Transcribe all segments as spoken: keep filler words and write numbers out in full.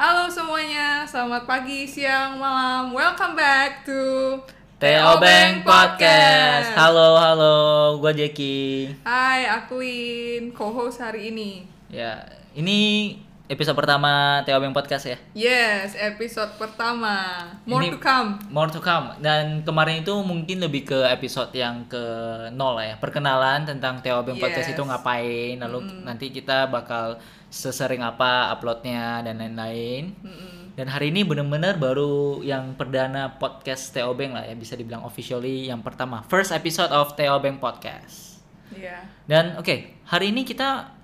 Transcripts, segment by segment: Halo semuanya, selamat pagi, siang, malam. Welcome back to Teobeng Podcast. Halo, halo, gue Deki. Hai, aku Lin, co-host hari ini. Ya, ini episode pertama Teobeng Podcast ya? Yes, episode pertama. More ini, to come. More to come. Dan kemarin itu mungkin lebih ke episode yang ke nol lah ya. Perkenalan tentang Teobeng yes. Podcast itu ngapain, lalu mm. nanti kita bakal sesering apa uploadnya dan lain-lain. Mm-mm. Dan hari ini benar-benar baru yang perdana podcast Teobeng lah ya, bisa dibilang officially yang pertama, first episode of Teobeng Podcast. Iya. Yeah. Dan oke, okay, hari ini kita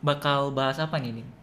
bakal bahas apa nih?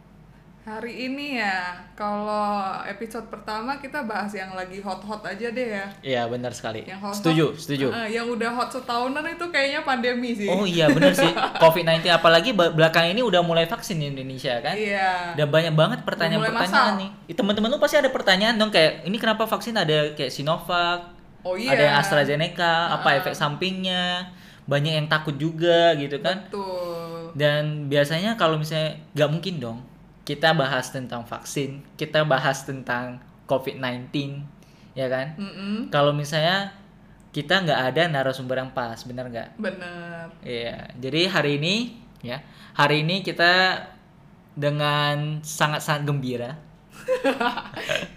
Hari ini ya, kalau episode pertama kita bahas yang lagi hot-hot aja deh ya. Iya, benar sekali. Yang hot, setuju, setuju. Uh, yang udah hot setahunan itu kayaknya pandemi sih. Oh iya, benar sih. covid sembilan belas apalagi belakang ini udah mulai vaksin di Indonesia kan? Iya. Udah banyak banget pertanyaan-pertanyaan nih. Teman-teman lu pasti ada pertanyaan dong kayak ini kenapa vaksin ada kayak Sinovac, oh, iya. ada yang AstraZeneca, uh. apa efek sampingnya? Banyak yang takut juga gitu kan? Betul. Dan biasanya kalau misalnya nggak mungkin dong. Kita bahas tentang vaksin, kita bahas tentang covid sembilan belas, ya kan? Mm-mm. Kalau misalnya kita nggak ada narasumber yang pas, benar nggak? Benar. Iya. Jadi hari ini, ya, hari ini kita dengan sangat-sangat gembira,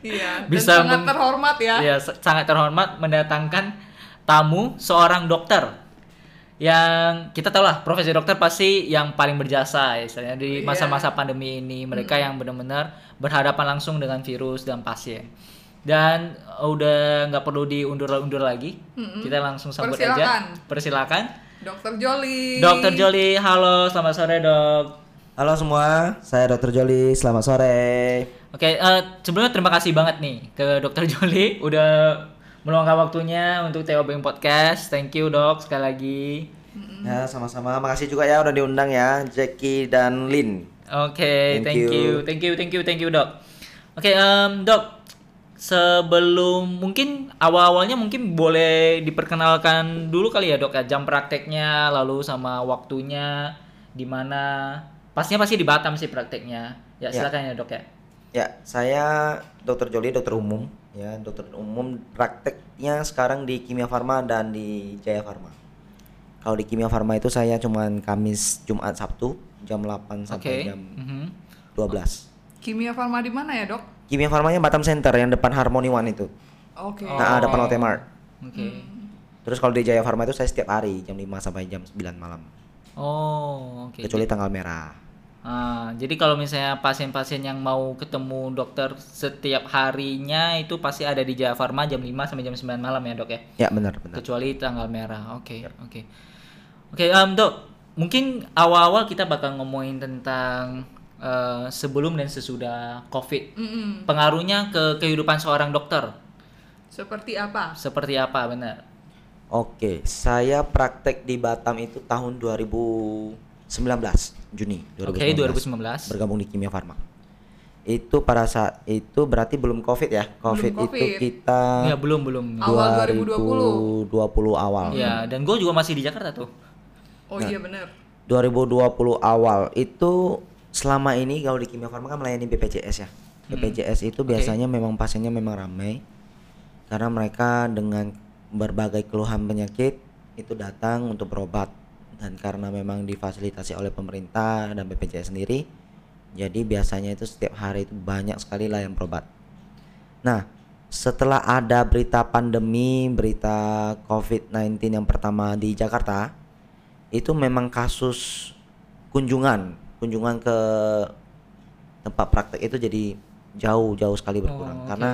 iya, bisa sangat meng- terhormat ya. Iya, sangat terhormat mendatangkan tamu seorang dokter. Yang kita tahu lah profesi dokter pasti yang paling berjasa ya, misalnya di masa-masa yeah. pandemi ini mereka mm. yang benar-benar berhadapan langsung dengan virus dan pasien. Dan udah nggak perlu diundur-undur lagi, mm-hmm. kita langsung sambut aja. Persilakan. Dokter Jolly. Dokter Jolly, halo, selamat sore dok. Halo semua, saya Dokter Jolly, selamat sore. Oke, okay, uh, sebelumnya terima kasih banget nih ke Dokter Jolly udah meluangkan waktunya untuk Teobeng Podcast. Thank you dok sekali lagi. Ya sama-sama. Makasih juga ya udah diundang ya Jackie dan Lin. Oke, okay, thank, thank you. you, thank you, thank you, thank you dok. Oke okay, um, dok, sebelum mungkin awal-awalnya mungkin boleh diperkenalkan dulu kali ya dok ya jam prakteknya, lalu sama waktunya di mana. Pastinya pasti di Batam sih prakteknya. Ya silakan ya, ya dok ya. Ya saya Dokter Jolly, dokter umum. Ya, dokter umum prakteknya sekarang di Kimia Farma dan di Jaya Farma. Kalau di Kimia Farma itu saya cuman Kamis, Jumat, Sabtu jam delapan sampai okay. jam mm-hmm. dua belas. Kimia Farma di mana ya, Dok? Kimia Farmanya Batam Center yang depan Harmony One itu. Oke. Okay. Nah, oh. depan Otemar. Oke. Okay. Terus kalau di Jaya Farma itu saya setiap hari jam lima sampai jam sembilan malam. Oh, oke. Okay. Kecuali tanggal merah. Ah, jadi kalau misalnya pasien-pasien yang mau ketemu dokter setiap harinya itu pasti ada di Jaya Farma jam lima sampai jam sembilan malam ya dok ya? Ya benar benar. Kecuali tanggal merah. Oke oke oke dok, mungkin awal-awal kita bakal ngomongin tentang uh, sebelum dan sesudah COVID. Mm-mm. Pengaruhnya ke kehidupan seorang dokter. Seperti apa? Seperti apa benar? Oke, saya praktek di Batam itu tahun dua ribu sembilan belas Juni dua ribu sembilan belas. Oke, dua ribu sembilan belas bergabung di Kimia Farma. Itu pada saat itu berarti belum COVID ya. COVID, belum COVID. Itu kita ya, belum belum awal dua ribu dua puluh awal. Iya, dan gue juga masih di Jakarta tuh. Oh nah, iya benar. dua ribu dua puluh awal itu selama ini kalau di Kimia Farma kan melayani B P J S ya. Hmm. B P J S itu biasanya okay. memang pasiennya memang ramai karena mereka dengan berbagai keluhan penyakit itu datang untuk berobat. Dan karena memang difasilitasi oleh pemerintah dan B P J S sendiri, jadi biasanya itu setiap hari itu banyak sekali lah yang berobat. Nah, setelah ada berita pandemi, berita covid sembilan belas yang pertama di Jakarta, itu memang kasus kunjungan, kunjungan ke tempat praktek itu jadi jauh-jauh sekali berkurang. Oh, okay. Karena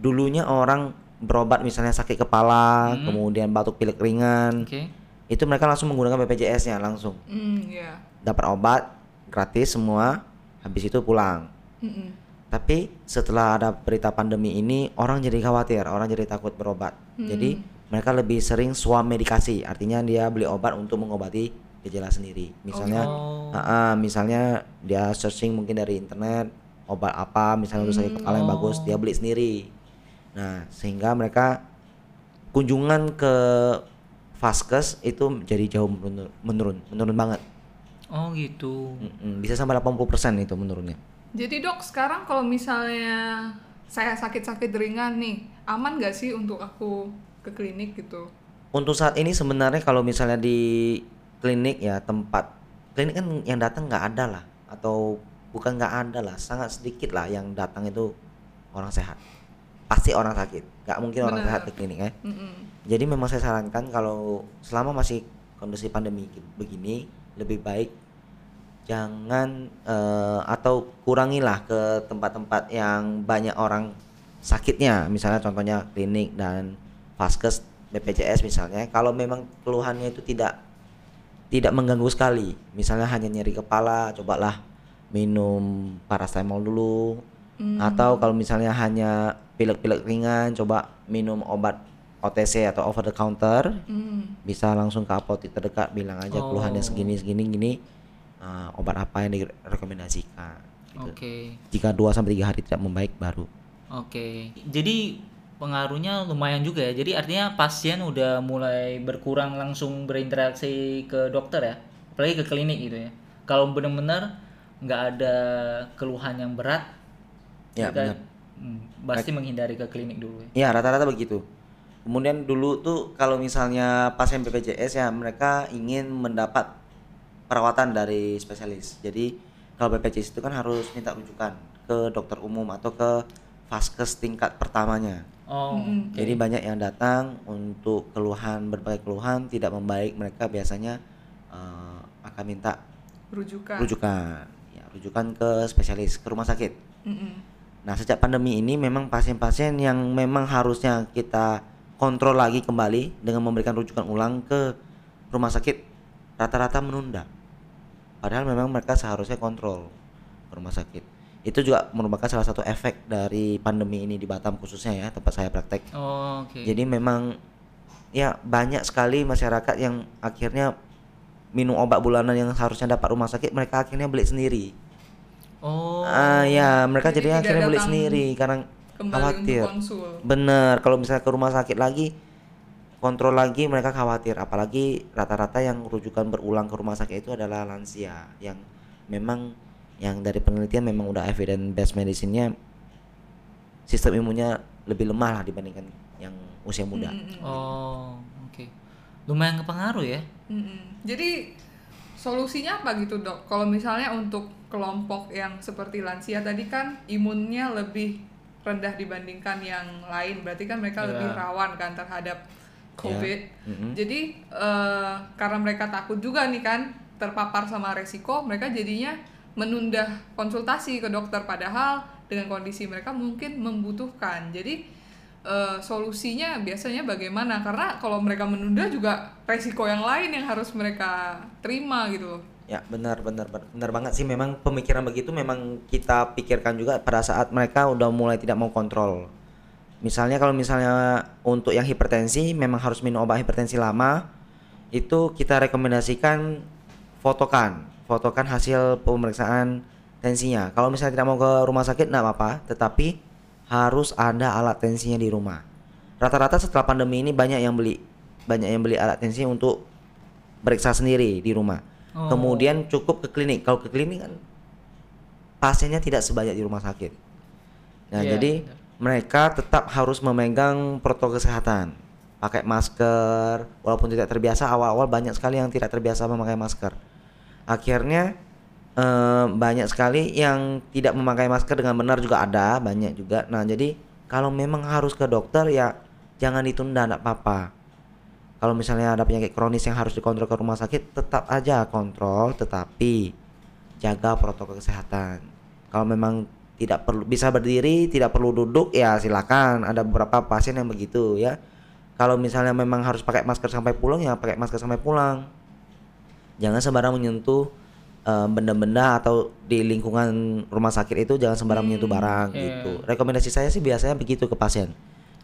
dulunya orang berobat misalnya sakit kepala, hmm. kemudian batuk pilek ringan. Okay. Itu mereka langsung menggunakan B P J S-nya langsung. Mm, yeah. Dapat obat gratis semua, habis itu pulang. Mm-mm. Tapi setelah ada berita pandemi ini, orang jadi khawatir, orang jadi takut berobat. Mm. Jadi mereka lebih sering swab medikasi, artinya dia beli obat untuk mengobati gejala sendiri. Misalnya, oh. uh, uh, misalnya dia searching mungkin dari internet obat apa, misalnya mm, untuk sakit kepala yang oh. bagus, dia beli sendiri. Nah, sehingga mereka kunjungan ke Vaskes itu jadi jauh menurun, menurun, menurun banget. Oh gitu. Mm-mm, bisa sampai delapan puluh persen itu menurunnya. Jadi dok, sekarang kalau misalnya saya sakit-sakit ringan nih, aman nggak sih untuk aku ke klinik gitu? Untuk saat ini sebenarnya kalau misalnya di klinik ya, tempat klinik kan yang datang nggak ada lah, atau bukan nggak ada lah, sangat sedikit lah yang datang itu orang sehat. Pasti orang sakit, nggak mungkin Bener. orang sehat ke klinik ya. Mm-mm. Jadi memang saya sarankan kalau selama masih kondisi pandemi begini, lebih baik jangan uh, atau kurangilah ke tempat-tempat yang banyak orang sakitnya, misalnya contohnya klinik dan vaskes, B P J S misalnya. Kalau memang keluhannya itu tidak tidak mengganggu sekali, misalnya hanya nyeri kepala, cobalah minum paracetamol dulu. Mm. Atau kalau misalnya hanya pilek-pilek ringan, coba minum obat O T C atau over the counter. Mm. Bisa langsung ke apotek terdekat, bilang aja oh. keluhannya segini segini gini, uh, obat apa yang direkomendasikan gitu. Oke. Okay. Jika dua sampai tiga hari tidak membaik baru. Oke. Okay. Jadi pengaruhnya lumayan juga ya. Jadi artinya pasien udah mulai berkurang langsung berinteraksi ke dokter ya, apalagi ke klinik gitu ya. Kalau benar-benar nggak ada keluhan yang berat, ya kita hmm, pasti menghindari ke klinik dulu ya. Iya, rata-rata begitu. Kemudian dulu tuh kalau misalnya pasien B P J S ya, mereka ingin mendapat perawatan dari spesialis. Jadi kalau B P J S itu kan harus minta rujukan ke dokter umum atau ke vaskes tingkat pertamanya. Oh. Mm-hmm. Jadi banyak yang datang untuk keluhan, berbagai keluhan tidak membaik, mereka biasanya uh, akan minta rujukan. Rujukan. Ya, rujukan ke spesialis, ke rumah sakit. Mm-hmm. Nah, sejak pandemi ini memang pasien-pasien yang memang harusnya kita kontrol lagi kembali dengan memberikan rujukan ulang ke rumah sakit rata-rata menunda. Padahal memang mereka seharusnya kontrol ke rumah sakit. Itu juga merupakan salah satu efek dari pandemi ini di Batam khususnya ya, tempat saya praktek. Oh, okay. Jadi memang ya banyak sekali masyarakat yang akhirnya minum obat bulanan yang seharusnya dapat rumah sakit, mereka akhirnya beli sendiri. Oh. Ah ya, mereka jadinya akhirnya beli sendiri karena khawatir. Bener, kalau misalnya ke rumah sakit lagi kontrol lagi, mereka khawatir. Apalagi rata-rata yang rujukan berulang ke rumah sakit itu adalah lansia, yang memang yang dari penelitian memang udah evidence based medicine-nya sistem imunnya lebih lemah lah dibandingkan yang usia muda. Mm-hmm. Oh, oke. Okay. Lumayan kepengaruh ya. Mm-hmm. Jadi solusinya apa gitu dok? Kalau misalnya untuk kelompok yang seperti lansia tadi kan imunnya lebih rendah dibandingkan yang lain, berarti kan mereka yeah. lebih rawan kan terhadap COVID. Yeah. Mm-hmm. Jadi uh, karena mereka takut juga nih kan terpapar sama resiko, mereka jadinya menunda konsultasi ke dokter, padahal dengan kondisi mereka mungkin membutuhkan. Jadi Uh, solusinya biasanya bagaimana? Karena kalau mereka menunda juga resiko yang lain yang harus mereka terima gitu loh. Ya benar, benar, benar banget sih, memang pemikiran begitu memang kita pikirkan juga pada saat mereka udah mulai tidak mau kontrol. Misalnya kalau misalnya untuk yang hipertensi memang harus minum obat hipertensi lama, itu kita rekomendasikan fotokan, fotokan hasil pemeriksaan tensinya. Kalau misalnya tidak mau ke rumah sakit enggak apa-apa, tetapi harus ada alat tensinya di rumah. Rata-rata setelah pandemi ini banyak yang beli, banyak yang beli alat tensi untuk periksa sendiri di rumah. Oh. Kemudian cukup ke klinik. Kalau ke klinik kan pasiennya tidak sebanyak di rumah sakit. Nah, yeah, jadi yeah. mereka tetap harus memegang protokol kesehatan, pakai masker. Walaupun tidak terbiasa, awal-awal banyak sekali yang tidak terbiasa memakai masker. Akhirnya Uh, banyak sekali yang tidak memakai masker dengan benar juga ada, banyak juga. Nah jadi kalau memang harus ke dokter ya jangan ditunda, enggak apa-apa. Kalau misalnya ada penyakit kronis yang harus dikontrol ke rumah sakit, tetap aja kontrol, tetapi jaga protokol kesehatan. Kalau memang tidak perlu, bisa berdiri, tidak perlu duduk ya silakan. Ada beberapa pasien yang begitu ya. Kalau misalnya memang harus pakai masker sampai pulang ya pakai masker sampai pulang. Jangan sembarang menyentuh benda-benda atau di lingkungan rumah sakit itu, jangan sembarang hmm, menyentuh barang yeah. gitu. Rekomendasi saya sih biasanya begitu ke pasien,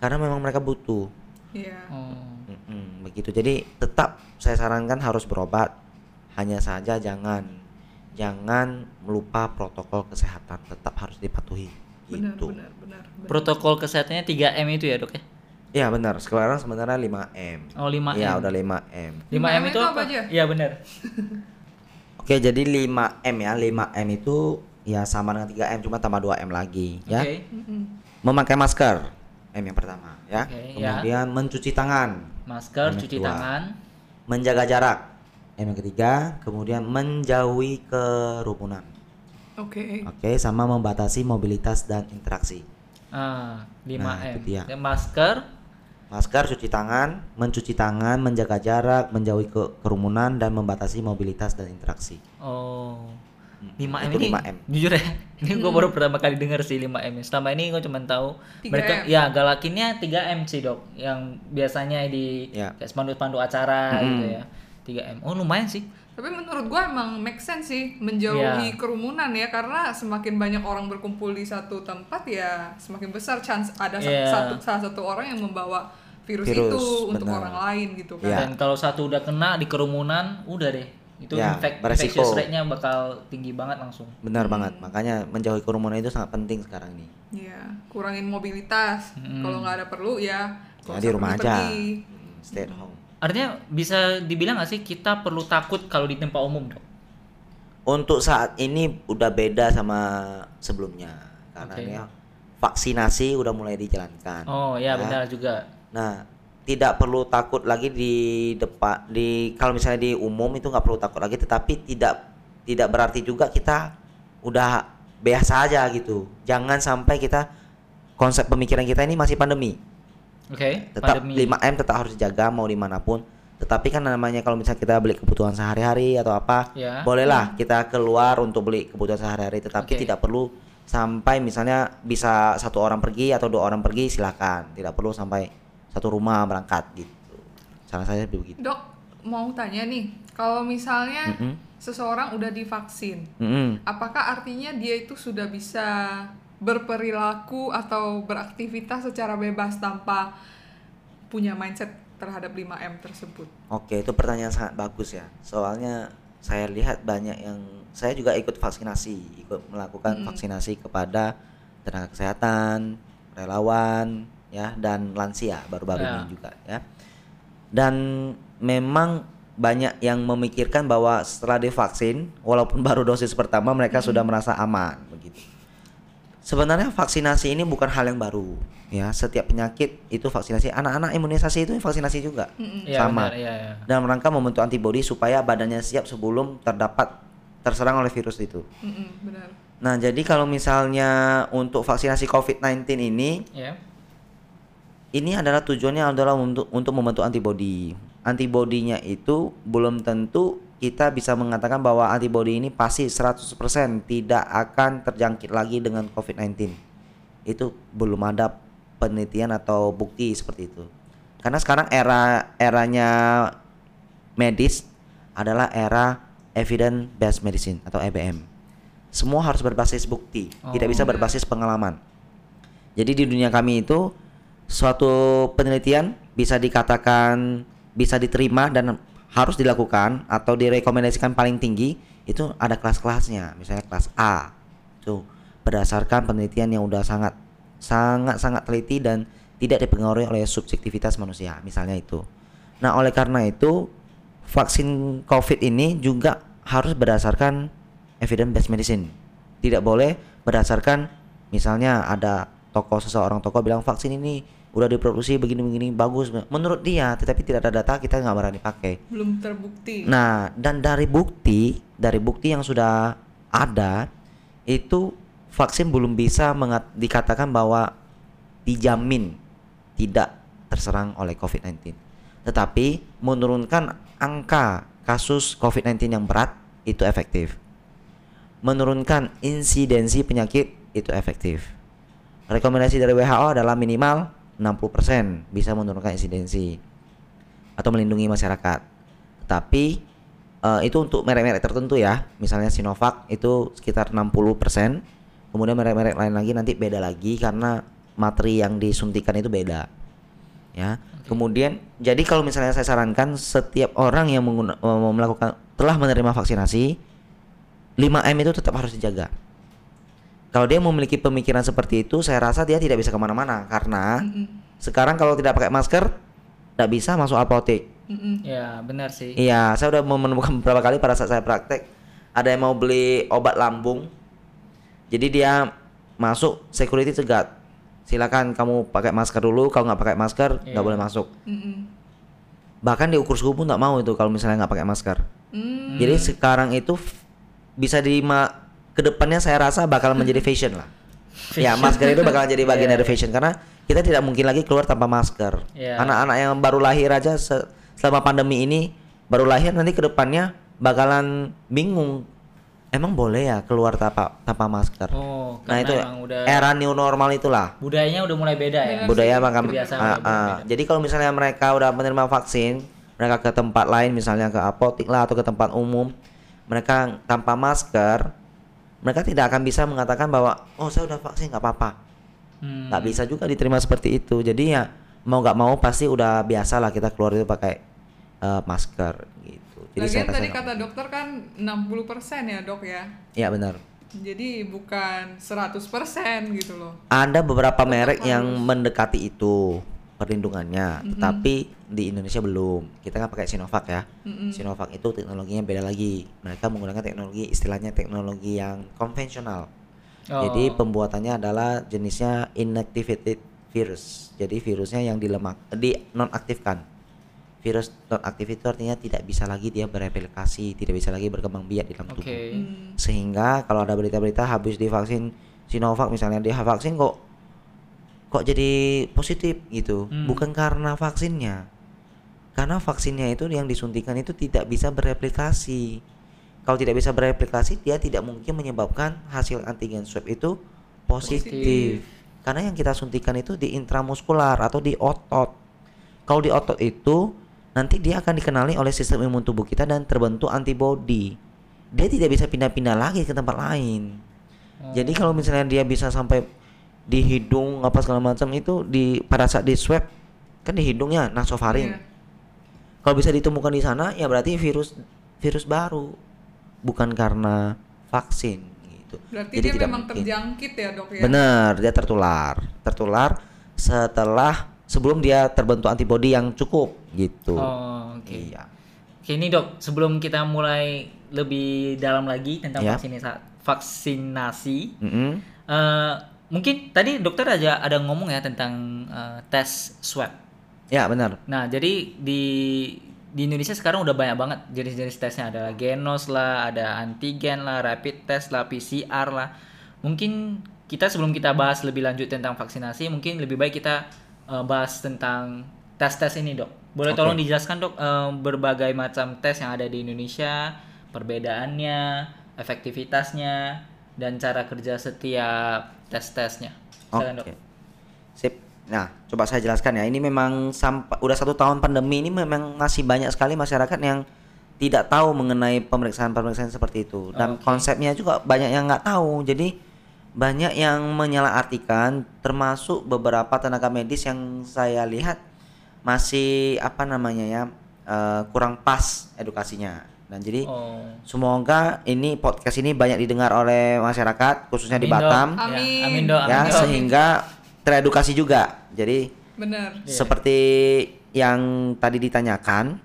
karena memang mereka butuh. Iya. Yeah. Hmm. Begitu. Jadi tetap saya sarankan harus berobat, hanya saja jangan jangan lupa protokol kesehatan, tetap harus dipatuhi. Benar, gitu. Benar, benar, benar. Protokol kesehatannya tiga M itu ya dok ya? Iya benar. Sekarang sebenarnya lima M. Oh lima M. Iya udah lima M. lima M itu apa aja? Iya benar. Oke, jadi lima M ya, lima M itu ya sama dengan tiga M cuma tambah dua M lagi ya. Okay. Memakai masker, M yang pertama ya. Okay, kemudian ya. Mencuci tangan. Masker, cuci kedua. Tangan. Menjaga jarak, M yang ketiga. Kemudian menjauhi kerumunan. Oke. Okay. Oke, okay, sama membatasi mobilitas dan interaksi. Ah, lima M. Nah, ya. Masker, masker, cuci tangan, mencuci tangan, menjaga jarak, menjauhi ke- kerumunan dan membatasi mobilitas dan interaksi. Oh. lima M itu ini lima M. Jujur ya, ini hmm. gue baru pertama kali dengar sih lima M. Selama ini gue cuma tahu tiga M. Mereka ya galakinnya tiga M sih dok, yang biasanya di ya. Kayak pandu-pandu acara hmm. gitu ya. tiga M. Oh lumayan sih. Tapi menurut gue emang make sense sih menjauhi yeah. kerumunan ya, karena semakin banyak orang berkumpul di satu tempat ya semakin besar chance ada yeah. satu salah satu orang yang membawa virus, virus itu bener. Untuk orang lain gitu kan. Yeah. Dan kalau satu udah kena di kerumunan udah deh. Itu ya, infek- infection rate-nya bakal tinggi banget langsung. Benar hmm. banget, makanya menjauhi kerumunan itu sangat penting sekarang ini. Iya, kurangin mobilitas. Hmm. Kalau nggak ada perlu ya, ya di rumah aja. Pergi. Stay at home. Artinya bisa dibilang nggak sih kita perlu takut kalau di tempat umum, dok? Untuk saat ini udah beda sama sebelumnya, karena okay. ya, vaksinasi udah mulai dijalankan. Oh ya, ya. Benar juga. Nah. Tidak perlu takut lagi di depan di kalau misalnya di umum itu nggak perlu takut lagi, tetapi tidak tidak berarti juga kita udah biasa aja gitu. Jangan sampai kita konsep pemikiran kita ini masih pandemi. Oke. Okay, tetap pandemi. lima M tetap harus dijaga mau dimanapun. Tetapi kan namanya kalau misalnya kita beli kebutuhan sehari-hari atau apa, yeah. bolehlah yeah. kita keluar untuk beli kebutuhan sehari-hari. Tetapi okay. tidak perlu sampai misalnya bisa satu orang pergi atau dua orang pergi silakan. Tidak perlu sampai satu rumah berangkat gitu. Salah saya begitu. Dok, mau tanya nih, kalau misalnya mm-hmm. seseorang udah divaksin, mm-hmm. apakah artinya dia itu sudah bisa berperilaku atau beraktivitas secara bebas tanpa punya mindset terhadap lima M tersebut? Oke, itu pertanyaan sangat bagus ya. Soalnya saya lihat banyak yang saya juga ikut vaksinasi, ikut melakukan mm-hmm. vaksinasi kepada tenaga kesehatan, relawan ya dan lansia baru-baru yeah. ini juga ya. Dan memang banyak yang memikirkan bahwa setelah divaksin walaupun baru dosis pertama mereka mm-hmm. sudah merasa aman begitu. Sebenarnya vaksinasi ini bukan hal yang baru ya. Setiap penyakit itu vaksinasi, anak-anak imunisasi itu vaksinasi juga. Mm-hmm. Sama. Yeah, benar, yeah, yeah. Dan rangka membentuk antibodi supaya badannya siap sebelum terdapat terserang oleh virus itu. Mm-hmm, benar. Nah, jadi kalau misalnya untuk vaksinasi covid sembilan belas ini yeah. ini adalah tujuannya adalah untuk untuk membentuk antibodi. Antibodinya itu belum tentu kita bisa mengatakan bahwa antibodi ini pasti seratus persen tidak akan terjangkit lagi dengan covid sembilan belas. Itu belum ada penelitian atau bukti seperti itu. Karena sekarang era eranya medis adalah era evidence based medicine atau E B M. Semua harus berbasis bukti, oh. tidak bisa berbasis pengalaman. Jadi di dunia kami itu suatu penelitian bisa dikatakan bisa diterima dan harus dilakukan atau direkomendasikan paling tinggi itu ada kelas-kelasnya, misalnya kelas A itu berdasarkan penelitian yang udah sangat sangat sangat teliti dan tidak dipengaruhi oleh subjektivitas manusia misalnya itu. Nah oleh karena itu vaksin COVID ini juga harus berdasarkan evidence based medicine, tidak boleh berdasarkan misalnya ada tokoh seseorang tokoh bilang vaksin ini udah diproduksi begini-begini bagus menurut dia, tetapi tidak ada data kita nggak berani pakai. Belum terbukti. Nah dan dari bukti dari bukti yang sudah ada itu vaksin belum bisa mengat- dikatakan bahwa dijamin tidak terserang oleh covid sembilan belas. Tetapi menurunkan angka kasus covid sembilan belas yang berat itu efektif. Menurunkan insidensi penyakit itu efektif. Rekomendasi dari W H O adalah minimal enam puluh persen bisa menurunkan insidensi atau melindungi masyarakat. Tetapi uh, itu untuk merek-merek tertentu ya. Misalnya Sinovac itu sekitar enam puluh persen. Kemudian merek-merek lain lagi nanti beda lagi karena materi yang disuntikan itu beda. Ya. Okay. Kemudian jadi kalau misalnya saya sarankan setiap orang yang mengguna, melakukan telah menerima vaksinasi lima M itu tetap harus dijaga. Kalau dia memiliki pemikiran seperti itu, saya rasa dia tidak bisa kemana-mana karena mm-hmm. sekarang kalau tidak pakai masker, tidak bisa masuk apotek. Mm-hmm. Ya benar sih. Iya, saya udah menemukan beberapa kali pada saat saya praktek, ada yang mau beli obat lambung, Jadi dia masuk security cegat, silakan kamu pakai masker dulu, kalau nggak pakai masker nggak yeah. boleh masuk. Mm-mm. Bahkan diukur suhu pun nggak mau itu kalau misalnya nggak pakai masker. Mm. Jadi sekarang itu bisa di ma- kedepannya saya rasa bakal menjadi fashion lah. Fashion. Ya masker itu bakal jadi bagian yeah. dari fashion karena kita tidak mungkin lagi keluar tanpa masker. Yeah. Anak-anak yang baru lahir aja se- selama pandemi ini baru lahir nanti kedepannya bakalan bingung. Emang boleh ya keluar tanpa tanpa masker? Oh, nah itu udah era new normal itulah. Budayanya udah mulai beda ya. Budaya maka uh, uh, jadi kalau misalnya mereka udah menerima vaksin, mereka ke tempat lain misalnya ke apotik lah atau ke tempat umum, mereka tanpa masker, mereka tidak akan bisa mengatakan bahwa oh saya udah vaksin nggak apa-apa. Nggak hmm. bisa juga diterima seperti itu. Jadi ya mau nggak mau pasti udah biasa lah kita keluar itu pakai uh, masker gitu. Lagian tadi kata dokter kan enam puluh persen ya dok ya? Iya benar. Jadi bukan seratus persen gitu loh. Ada beberapa merek yang mendekati itu perlindungannya, mm-hmm. tetapi di Indonesia belum. Kita kan pakai Sinovac ya. Mm-hmm. Sinovac itu teknologinya beda lagi. Mereka menggunakan teknologi istilahnya teknologi yang konvensional. Oh. Jadi pembuatannya adalah jenisnya inactivated virus. Jadi virusnya yang dilemak, di nonaktifkan. Virus non-aktif itu artinya tidak bisa lagi dia bereplikasi, tidak bisa lagi berkembang biak di dalam okay. tubuh. Sehingga kalau ada berita-berita habis divaksin Sinovac misalnya, dia vaksin kok kok jadi positif gitu. Hmm. Bukan karena vaksinnya. Karena vaksinnya itu yang disuntikan itu tidak bisa bereplikasi. Kalau tidak bisa bereplikasi, dia tidak mungkin menyebabkan hasil antigen swab itu positif. positif. Karena yang kita suntikan itu di intramuskular atau di otot. Kalau di otot itu nanti dia akan dikenali oleh sistem imun tubuh kita dan terbentuk antibodi. Dia tidak bisa pindah-pindah lagi ke tempat lain. Hmm. Jadi kalau misalnya dia bisa sampai di hidung apa segala macam itu di pada saat di swab kan di hidungnya nasofaring. Yeah. Kalau bisa ditemukan di sana ya berarti virus virus baru bukan karena vaksin gitu. Berarti jadi dia tidak memang mungkin terjangkit ya dok ya. Benar, dia tertular. Tertular setelah sebelum dia terbentuk antibodi yang cukup gitu. Oh, oke. Okay. Iya. Oke, ini dok, sebelum kita mulai lebih dalam lagi tentang yeah. vaksinisa- vaksinasi, mm-hmm. uh, mungkin tadi dokter aja ada ngomong ya tentang uh, tes swab. Ya yeah, benar. Nah, jadi di di Indonesia sekarang udah banyak banget jenis-jenis tesnya, ada genos lah, ada antigen lah, rapid test lah, P C R lah. Mungkin kita sebelum kita bahas lebih lanjut tentang vaksinasi, mungkin lebih baik kita bahas tentang tes-tes ini dok. Boleh okay. tolong dijelaskan dok berbagai macam tes yang ada di Indonesia, perbedaannya, efektivitasnya, dan cara kerja setiap tes-tesnya. Silakan okay. dok. Sip. Nah, coba saya jelaskan ya. Ini memang sampai udah satu tahun pandemi ini memang masih banyak sekali masyarakat yang tidak tahu mengenai pemeriksaan-pemeriksaan seperti itu. Dan okay. konsepnya juga banyak yang nggak tahu. Jadi banyak yang menyalahartikan, termasuk beberapa tenaga medis yang saya lihat masih apa namanya ya uh, kurang pas edukasinya. Dan jadi oh. semoga ini podcast ini banyak didengar oleh masyarakat khususnya Amin di Batam, do. Amin. Ya, Amin do. Amin ya do. Sehingga teredukasi juga. Jadi benar. Seperti yang tadi ditanyakan,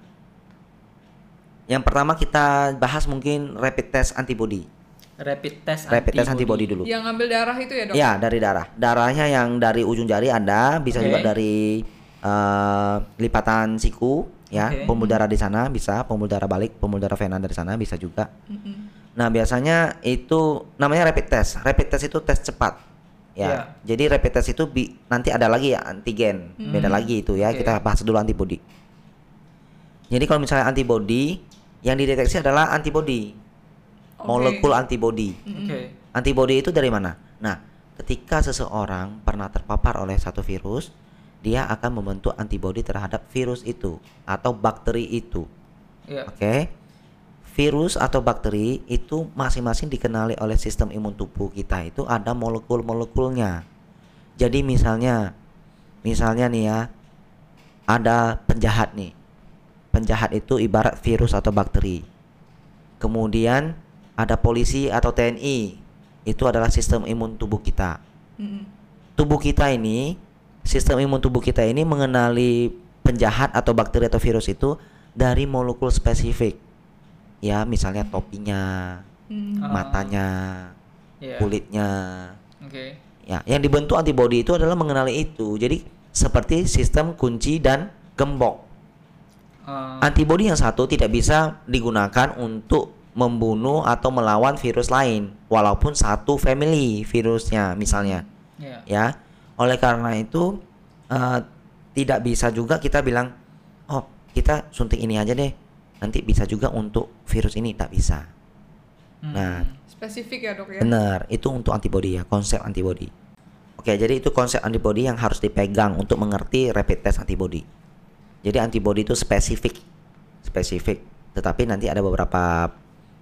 yang pertama kita bahas mungkin rapid test antibodi. Rapid test rapid antibody. test antibody dulu. Yang ngambil darah itu ya dok? Iya dari darah. Darahnya yang dari ujung jari ada, bisa okay. juga dari uh, lipatan siku, ya okay. pembuluh darah di sana bisa, pembuluh darah balik, pembuluh darah vena dari sana bisa juga. Mm-hmm. Nah biasanya itu namanya rapid test. Rapid test itu tes cepat, ya. Yeah. Jadi rapid test itu bi- nanti ada lagi ya antigen, mm. beda lagi itu ya. Okay. Kita bahas dulu antibody. Jadi kalau misalnya antibody, yang dideteksi adalah antibody. Okay. Molekul antibodi. Okay. Antibodi itu dari mana? Nah, ketika seseorang pernah terpapar oleh satu virus, dia akan membentuk antibodi terhadap virus itu atau bakteri itu. Yeah. Oke. Okay? Virus atau bakteri itu masing-masing dikenali oleh sistem imun tubuh kita itu ada molekul-molekulnya. Jadi misalnya, misalnya nih ya, ada penjahat nih. Penjahat itu ibarat virus atau bakteri. Kemudian ada polisi atau T N I, itu adalah sistem imun tubuh kita. Mm. Tubuh kita ini, sistem imun tubuh kita ini mengenali penjahat atau bakteri atau virus itu dari molekul spesifik. Ya, misalnya topinya, mm. matanya, yeah. kulitnya. Oke. Okay. Ya, yang dibentuk antibodi itu adalah mengenali itu. Jadi seperti sistem kunci dan gembok. Uh. Antibodi yang satu tidak bisa digunakan untuk membunuh atau melawan virus lain, walaupun satu family virusnya misalnya. Yeah. Ya. Oleh karena itu uh, tidak bisa juga kita bilang, oh kita suntik ini aja deh, nanti bisa juga untuk virus ini, tak bisa. Hmm. Nah. Spesifik ya dok ya? Benar, itu untuk antibodi ya, konsep antibodi. Oke, jadi itu konsep antibodi yang harus dipegang untuk mengerti rapid test antibodi. Jadi antibodi itu spesifik, spesifik. Tetapi nanti ada beberapa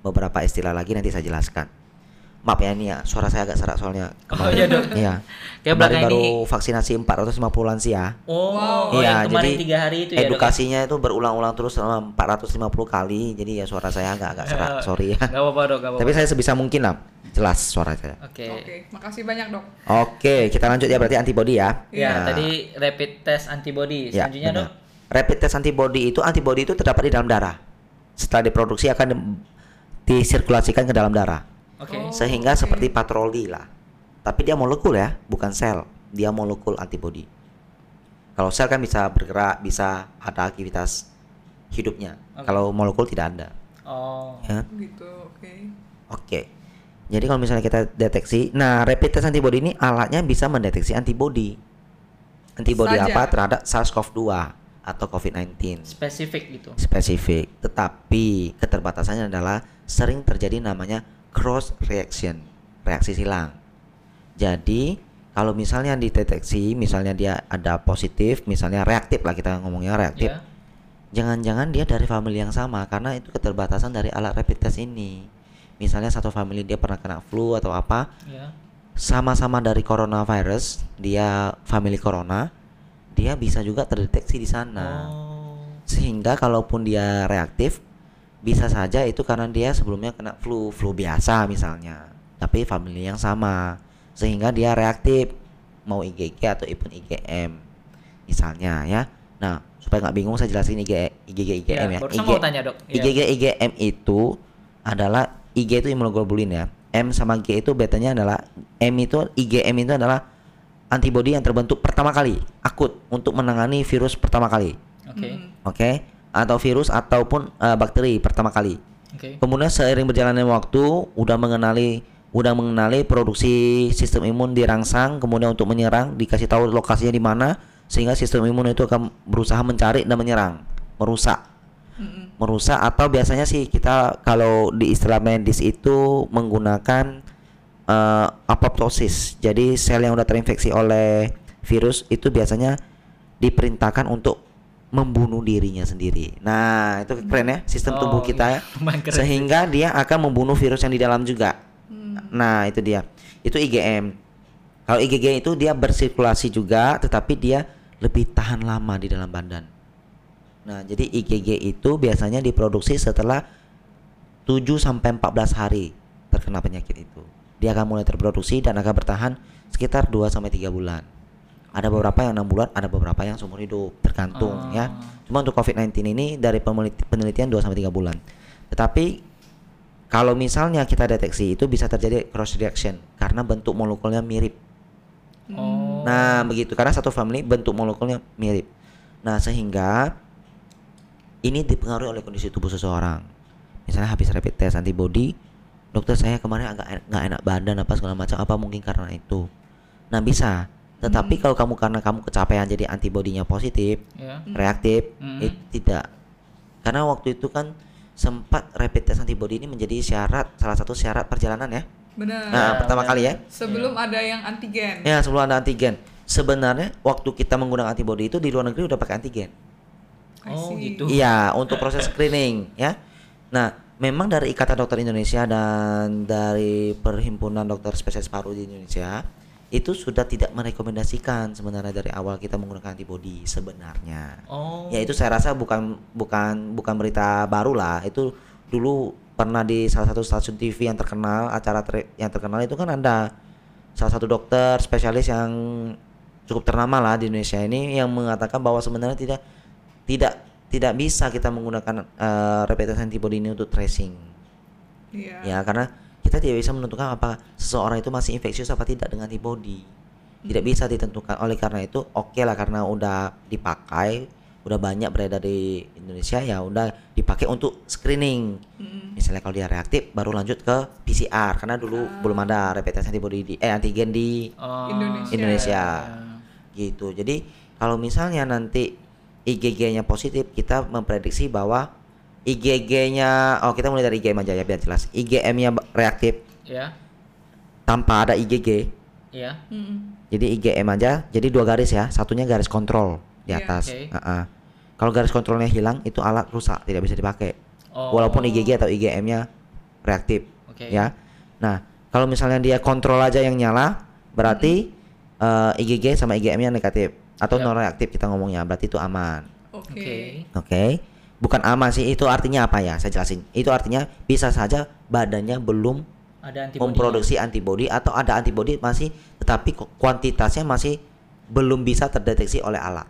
beberapa istilah lagi nanti saya jelaskan. Maaf ya ini ya, suara saya agak serak soalnya. Kemarin, oh iya dok. Iya. Kemarin baru ini... vaksinasi empat ratus lima puluh lansia. Oh wow. Iya, oh, jadi tiga hari itu ya, edukasinya dok? Itu berulang-ulang terus selama empat ratus lima puluh kali. Jadi ya suara saya agak agak serak, sorry ya. Gak apa-apa dok. Gak apa-apa. Tapi saya sebisa mungkin lah jelas suara saya. Oke. Okay. Oke. Okay. Makasih banyak dok. Oke, okay, kita lanjut ya berarti antibodi ya. Iya. Nah, tadi rapid test antibodi. Selanjutnya ya, dok. Rapid test antibodi itu antibodi itu terdapat di dalam darah. Setelah diproduksi akan di, disirkulasikan ke dalam darah. Okay. Oh, sehingga okay. seperti patroli lah. Tapi dia molekul ya, bukan sel. Dia molekul antibodi. Kalau sel kan bisa bergerak, bisa ada aktivitas hidupnya. Okay. Kalau molekul tidak ada. Oh. Ya. Gitu, oke. Okay. Oke. Okay. Jadi kalau misalnya kita deteksi, nah rapid test antibodi ini alatnya bisa mendeteksi antibodi. Antibodi apa terhadap SARS-CoV-dua atau covid sembilan belas. Spesifik gitu. Spesifik. Tetapi keterbatasannya adalah sering terjadi namanya cross reaction, reaksi silang. Jadi kalau misalnya dideteksi, misalnya dia ada positif, misalnya reaktif lah kita ngomongnya reaktif. Yeah. Jangan-jangan dia dari famili yang sama karena itu keterbatasan dari alat rapid test ini. Misalnya satu famili dia pernah kena flu atau apa. Yeah. Sama-sama dari coronavirus, dia famili corona, dia bisa juga terdeteksi di sana. Oh. Sehingga kalaupun dia reaktif, bisa saja itu karena dia sebelumnya kena flu, flu biasa misalnya, tapi famili yang sama, sehingga dia reaktif mau I G G atau pun I G M misalnya ya. Nah, supaya nggak bingung saya jelasin I G G I G M ya. Saya mau tanya dok. I G G I G M itu adalah I G itu imunoglobulin ya. M sama G itu betanya adalah M itu I G M itu adalah antibodi yang terbentuk pertama kali akut untuk menangani virus pertama kali. Oke. Okay. Oke. Okay? Atau virus ataupun uh, bakteri pertama kali. Okay. Kemudian seiring berjalannya waktu, udah mengenali, udah mengenali produksi sistem imun dirangsang, kemudian untuk menyerang dikasih tahu lokasinya di mana, sehingga sistem imun itu akan berusaha mencari dan menyerang, merusak, mm-hmm. merusak. Atau biasanya sih kita kalau di istilah medis itu menggunakan uh, apoptosis. Jadi sel yang udah terinfeksi oleh virus itu biasanya diperintahkan untuk membunuh dirinya sendiri. Nah, itu keren ya sistem oh, tubuh kita ya. Sehingga dia akan membunuh virus yang di dalam juga. Hmm. Nah, itu dia. Itu I G M. Kalau I G G itu dia bersirkulasi juga, tetapi dia lebih tahan lama di dalam badan. Nah, jadi I G G itu biasanya diproduksi setelah tujuh sampai empat belas hari terkena penyakit itu. Dia akan mulai terproduksi dan akan bertahan sekitar dua sampai tiga bulan. Ada beberapa yang enam bulan, ada beberapa yang seumur hidup, tergantung oh. ya. Cuma untuk covid sembilan belas ini dari penelitian dua sampai tiga bulan. Tetapi kalau misalnya kita deteksi itu bisa terjadi cross reaction karena bentuk molekulnya mirip. Oh. Nah, begitu karena satu family bentuk molekulnya mirip. Nah, sehingga ini dipengaruhi oleh kondisi tubuh seseorang. Misalnya habis rapid test antibody, dokter saya kemarin agak enggak enak badan apa segala macam, apa mungkin karena itu. Nah, bisa. Tetapi hmm. kalau kamu karena kamu kecapean jadi antibodinya positif, yeah. reaktif, hmm. itu tidak. Karena waktu itu kan sempat rapid test antibodi ini menjadi syarat, salah satu syarat perjalanan ya. Benar. Nah, ya, pertama benar. kali ya. Sebelum ya. ada yang antigen. Ya, sebelum ada antigen. Sebenarnya waktu kita menggunakan antibodi itu di luar negeri udah pakai antigen. Oh, gitu. Iya, untuk proses screening ya. Nah, memang dari Ikatan Dokter Indonesia dan dari Perhimpunan Dokter Spesialis Paru di Indonesia itu sudah tidak merekomendasikan sebenarnya dari awal kita menggunakan antibodi sebenarnya. Oh. Ya itu saya rasa bukan bukan bukan berita baru lah. Itu dulu pernah di salah satu stasiun T V yang terkenal, acara ter- yang terkenal itu kan ada salah satu dokter spesialis yang cukup ternama lah di Indonesia ini yang mengatakan bahwa sebenarnya tidak tidak tidak bisa kita menggunakan uh, rapid test antibodi ini untuk tracing. Iya. Yeah. Ya karena kita tidak bisa menentukan apakah seseorang itu masih infeksius apa tidak dengan antibodi. Tidak bisa ditentukan. Oleh karena itu, oke okay lah, karena udah dipakai, udah banyak beredar di Indonesia, ya udah dipakai untuk screening. Mm. Misalnya kalau dia reaktif, baru lanjut ke P C R karena dulu ah. belum ada rapid test antibodi di, eh antigen di oh. Indonesia. Indonesia. Yeah. Gitu. Jadi kalau misalnya nanti I G G-nya positif, kita memprediksi bahwa I G G-nya, oh kita mulai dari I G M aja ya biar jelas. I G M-nya reaktif, yeah. tanpa ada I G G. Yeah. Mm-hmm. Jadi I G M aja, jadi dua garis ya, satunya garis kontrol di atas. Yeah, okay. uh-uh. Kalau garis kontrolnya hilang, itu alat rusak, tidak bisa dipakai. Oh. Walaupun I G G atau I G M-nya reaktif, okay. ya. Nah, kalau misalnya dia kontrol aja yang nyala, berarti mm-hmm. uh, I G G sama I G M-nya negatif. Atau yep. non reaktif kita ngomongnya, berarti itu aman. Oke. Okay. Oke. Okay. Bukan aman sih, itu artinya apa ya? Saya jelasin. Itu artinya bisa saja badannya belum ada antibody, memproduksi antibodi, atau ada antibodi masih tetapi kuantitasnya masih belum bisa terdeteksi oleh alat.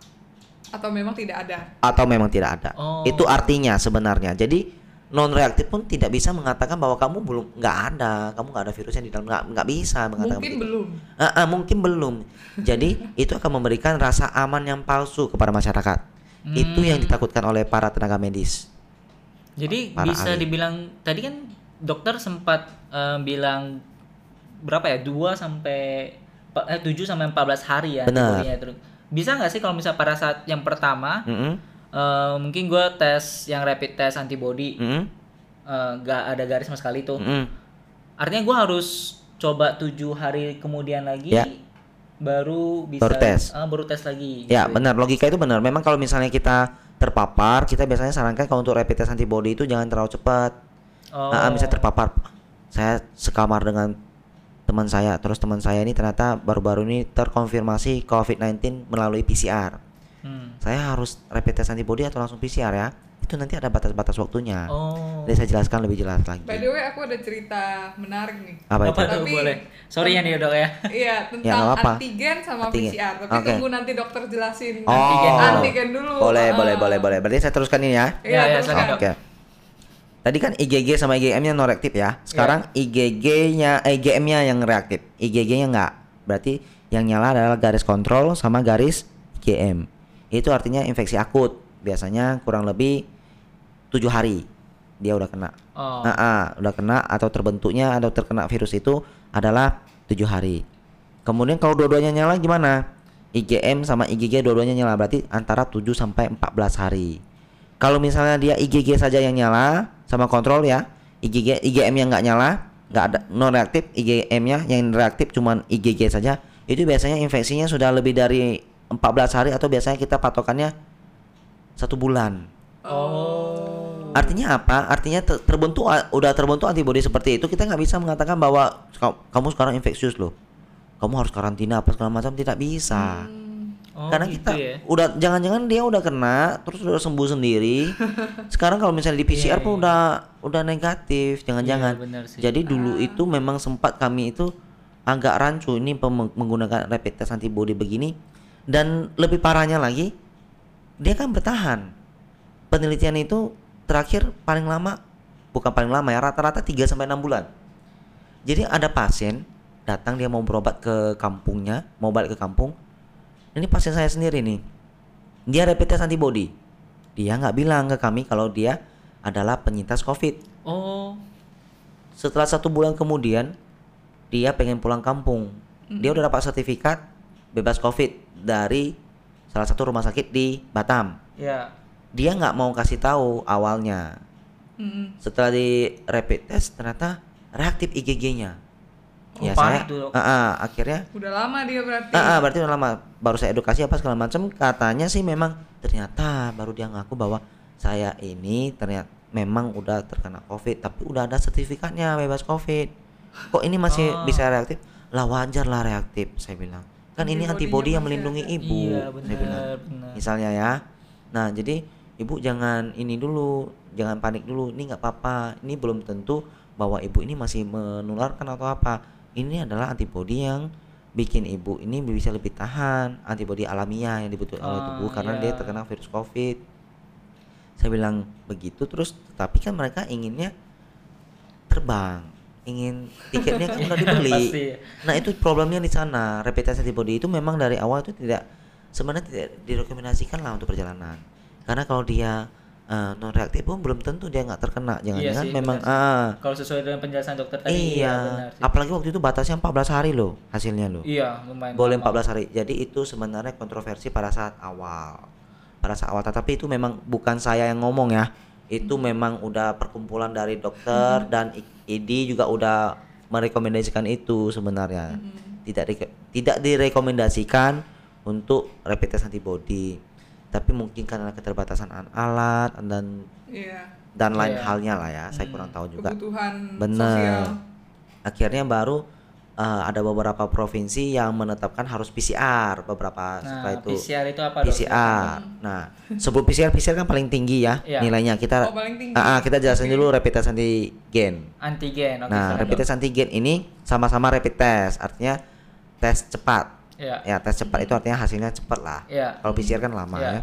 Atau memang tidak ada. Atau memang tidak ada. Oh. Itu artinya sebenarnya. Jadi non reaktif pun tidak bisa mengatakan bahwa kamu belum nggak ada, kamu nggak ada virusnya di dalam, nggak nggak bisa mengatakan. Mungkin begitu. belum. Uh, uh, mungkin belum. Jadi itu akan memberikan rasa aman yang palsu kepada masyarakat. Hmm. Itu yang ditakutkan oleh para tenaga medis. Jadi para bisa ahli. Dibilang tadi kan dokter sempat uh, bilang berapa ya, dua sampai tujuh sampai empat belas hari ya. Benar. Bisa nggak sih kalau misalnya pada saat yang pertama? Mm-hmm. Uh, mungkin gue tes yang rapid test antibody mm-hmm. uh, gak ada garis sama sekali tuh mm-hmm. artinya gue harus coba tujuh hari kemudian lagi yeah. baru bisa baru tes, uh, baru tes lagi gitu ya, ya benar, logika itu benar. Memang kalau misalnya kita terpapar, kita biasanya sarankan kalau untuk rapid test antibody itu jangan terlalu cepat. oh. Nah, misalnya terpapar, saya sekamar dengan teman saya, terus teman saya ini ternyata baru-baru ini terkonfirmasi covid sembilan belas melalui P C R. Hmm. Saya harus rapid test antibody atau langsung P C R ya? Itu nanti ada batas-batas waktunya. Oh. Jadi saya jelaskan lebih jelas lagi. By the way, aku ada cerita menarik nih. Apa itu? Tapi boleh. Sorry ya nih dok ya. Iya, tentang ya, antigen sama antigen. P C R. Tapi okay. tunggu nanti dokter jelasin. Oh. Antigen, antigen dulu. Boleh, ah. boleh, boleh, boleh. Berarti saya teruskan ini ya. Iya, ya, teruskan. Oh, Oke. Okay. Tadi kan I G G sama I G M-nya non reaktif ya. Sekarang yeah. I G G-nya, I G M-nya yang reaktif. I G G-nya enggak. Berarti yang nyala adalah garis kontrol sama garis I G M. Itu artinya infeksi akut, biasanya kurang lebih tujuh hari dia udah kena, oh. nah, ah, udah kena atau terbentuknya atau terkena virus itu adalah tujuh hari. Kemudian kalau dua-duanya nyala gimana? I G M sama I G G dua-duanya nyala, berarti antara tujuh sampai empat belas hari. Kalau misalnya dia I G G saja yang nyala sama kontrol ya, I G G, I G M yang nggak nyala, nggak ada non reaktif, I G M-nya yang reaktif cuman I G G saja, itu biasanya infeksinya sudah lebih dari empat belas hari atau biasanya kita patokannya satu bulan. Oh. Artinya apa? Artinya ter- terbentuk udah terbentuk antibodi seperti itu, kita nggak bisa mengatakan bahwa kamu sekarang infeksius loh, kamu harus karantina apa segala macam, tidak bisa. Hmm. Oh, karena gitu kita ya? Udah jangan-jangan dia udah kena terus udah sembuh sendiri. Sekarang kalau misalnya di P C R yeah, pun yeah. udah udah negatif, jangan-jangan. Yeah, Jadi dulu ah. itu memang sempat kami itu agak rancu ini pem- menggunakan rapid test antibodi begini. Dan lebih parahnya lagi, dia kan bertahan. Penelitian itu terakhir paling lama, bukan paling lama ya, rata-rata tiga sampai enam bulan. Jadi ada pasien datang, dia mau berobat ke kampungnya, mau balik ke kampung. Ini pasien saya sendiri nih, dia rapid test antibody. Dia nggak bilang ke kami kalau dia adalah penyintas COVID. Oh. Setelah satu bulan kemudian, dia pengen pulang kampung. Dia udah dapat sertifikat bebas COVID dari salah satu rumah sakit di Batam. Yeah. Dia nggak mau kasih tahu awalnya. Mm. Setelah di rapid test ternyata reaktif I G G-nya. Oh, ya saya. Itu, uh, uh, akhirnya. Udah lama dia berarti. Uh, uh, berarti udah lama. Baru saya edukasi apa segala macam. Katanya sih memang ternyata baru dia ngaku bahwa saya ini ternyata memang udah terkena COVID, tapi udah ada sertifikatnya bebas COVID. Kok ini masih oh. bisa reaktif? Lah wajar lah reaktif, saya bilang. Kan ini antibodi yang melindungi ibu, iya, bener, saya bilang. Bener. Misalnya ya, nah jadi ibu jangan ini dulu, jangan panik dulu. Ini nggak apa-apa. Ini belum tentu bahwa ibu ini masih menularkan atau apa. Ini adalah antibodi yang bikin ibu ini bisa lebih tahan, antibodi alamiah yang dibutuhkan oleh tubuh karena iya. dia terkena virus COVID. Saya bilang begitu terus, tapi kan mereka inginnya terbang. ingin tiketnya kan udah dibeli. Nah itu problemnya di sana. Rapid test antibodi itu memang dari awal itu tidak, sebenarnya tidak direkomendasikan lah untuk perjalanan. Karena kalau dia Uh, non reaktif pun belum tentu dia nggak terkena, jangan-jangan iya memang ah, kalau sesuai dengan penjelasan dokter tadi. Iya, ya, benar, apalagi waktu itu batasnya empat belas hari loh hasilnya loh. Iya, lumayan. Boleh empat belas hari. Jadi itu sebenarnya kontroversi pada saat awal. Pada saat awal, tetapi itu memang bukan saya yang ngomong ya. Itu hmm. memang udah perkumpulan dari dokter hmm. dan I D I juga udah merekomendasikan itu sebenarnya. Hmm. Tidak di- tidak direkomendasikan untuk rapid test antibody. Tapi mungkin karena keterbatasan alat dan yeah. dan lain yeah. halnya lah ya, saya hmm. kurang tahu juga. Kebutuhan bener. Sosial. Akhirnya baru uh, ada beberapa provinsi yang menetapkan harus P C R beberapa nah, setelah itu. P C R itu apa? P C R. Dong? Nah, sebelum P C R, P C R kan paling tinggi ya yeah. nilainya. Kita oh, uh, kita jelasin okay. dulu rapid test antigen. Antigen. Okay, nah, rapid dong. Test antigen ini sama-sama rapid test, artinya tes cepat. Ya. Ya, tes cepat itu artinya hasilnya cepat lah. Ya. Kalau P C R kan lama ya. ya.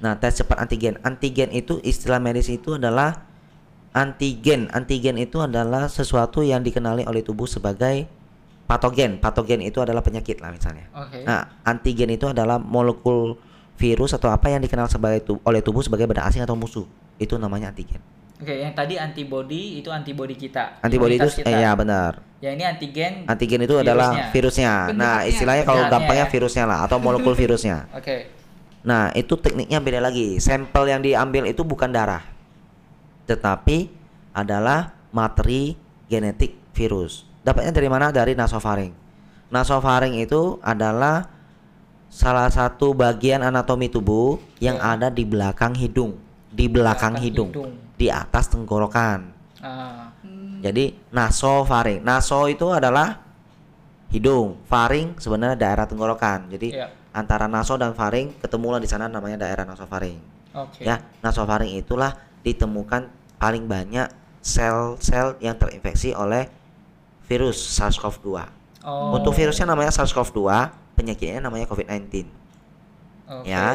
Nah, tes cepat antigen. Antigen itu istilah medis itu adalah antigen. Antigen itu adalah sesuatu yang dikenali oleh tubuh sebagai patogen. Patogen itu adalah penyakit lah misalnya. Okay. Nah, antigen itu adalah molekul virus atau apa yang dikenal sebagai tu- oleh tubuh sebagai benda asing atau musuh. Itu namanya antigen. Oke, yang tadi antibodi itu antibodi kita. Antibodi itu kita. Eh, ya benar. Ya ini antigen. Antigen itu virusnya. adalah virusnya. Bentuknya. Nah, istilahnya kalau gampangnya ya. virusnya lah atau molekul virusnya. Oke. Okay. Nah, itu tekniknya beda lagi. Sampel yang diambil itu bukan darah. Tetapi adalah materi genetik virus. Dapatnya dari mana? Dari nasofaring. Nasofaring itu adalah salah satu bagian anatomi tubuh yang yeah. ada di belakang hidung. Di belakang, belakang hidung. hidung. Di atas tenggorokan. Ah. Hmm. Jadi nasofaring. Naso itu adalah hidung, faring sebenarnya daerah tenggorokan. Jadi yeah. antara naso dan faring ketemulah di sana, namanya daerah nasofaring. Okay. Ya, nasofaring itulah ditemukan paling banyak sel-sel yang terinfeksi oleh virus SARS-CoV dua. Oh. Untuk virusnya namanya SARS-CoV dua, penyakitnya namanya covid sembilan belas. Okay. Ya.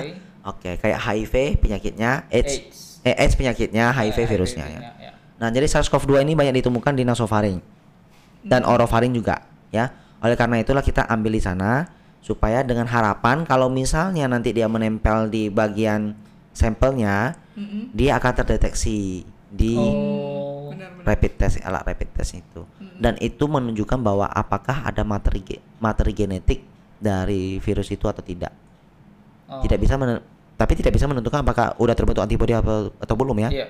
Oke, okay. Kayak H I V penyakitnya, AIDS. AIDS. Eh, AIDS penyakitnya, H I V ya, virusnya ya. ya. Nah, jadi SARS-CoV dua ini banyak ditemukan di nasofaring dan orofaring juga, ya. Oleh karena itulah kita ambil di sana supaya dengan harapan kalau misalnya nanti dia menempel di bagian sampelnya, mm-hmm. dia akan terdeteksi di oh. rapid test, alat rapid test itu. Mm-hmm. Dan itu menunjukkan bahwa apakah ada materi materi genetik dari virus itu atau tidak. Oh. Tidak bisa men- tapi tidak bisa menentukan apakah udah terbentuk antibodi atau, atau belum ya. Yeah.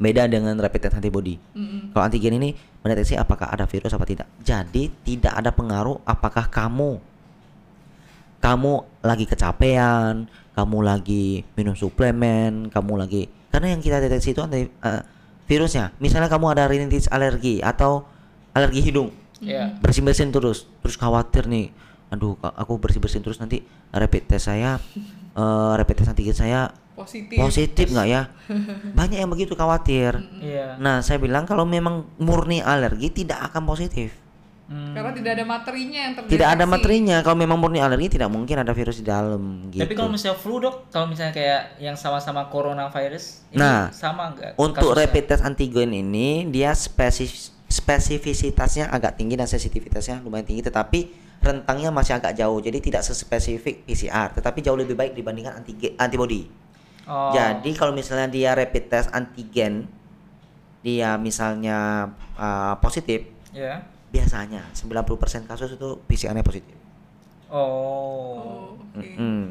Beda dengan rapid test antibodi. Mm-hmm. Kalau antigen ini mendeteksi apakah ada virus apa tidak. Jadi tidak ada pengaruh apakah kamu kamu lagi kecapean, kamu lagi minum suplemen, kamu lagi, karena yang kita deteksi itu anti, uh, virusnya. Misalnya kamu ada rinitis alergi atau alergi hidung. Yeah. Bersin-bersin terus, terus khawatir nih. Aduh, aku bersin-bersin terus nanti rapid test saya Uh, rapid test antigen saya positif, positif nggak ya? Banyak yang begitu khawatir. Yeah. Nah, saya bilang kalau memang murni alergi tidak akan positif. Hmm. Karena tidak ada materinya yang terdeteksi. Tidak ada materinya. Kalau memang murni alergi tidak mungkin ada virus di dalam. Gitu. Tapi kalau misalnya flu dok, kalau misalnya kayak yang sama-sama coronavirus, ini nah, sama nggak? Untuk kasusnya? Rapid test antigen ini dia spesif- spesifisitasnya agak tinggi dan sensitivitasnya lumayan tinggi, tetapi rentangnya masih agak jauh, jadi tidak sespesifik P C R, tetapi jauh lebih baik dibandingkan antigen antibody. Oh. Jadi kalau misalnya dia rapid test antigen, dia misalnya uh, positif, yeah. biasanya sembilan puluh persen kasus itu P C R-nya positif. Oh. Okay. Mm-hmm.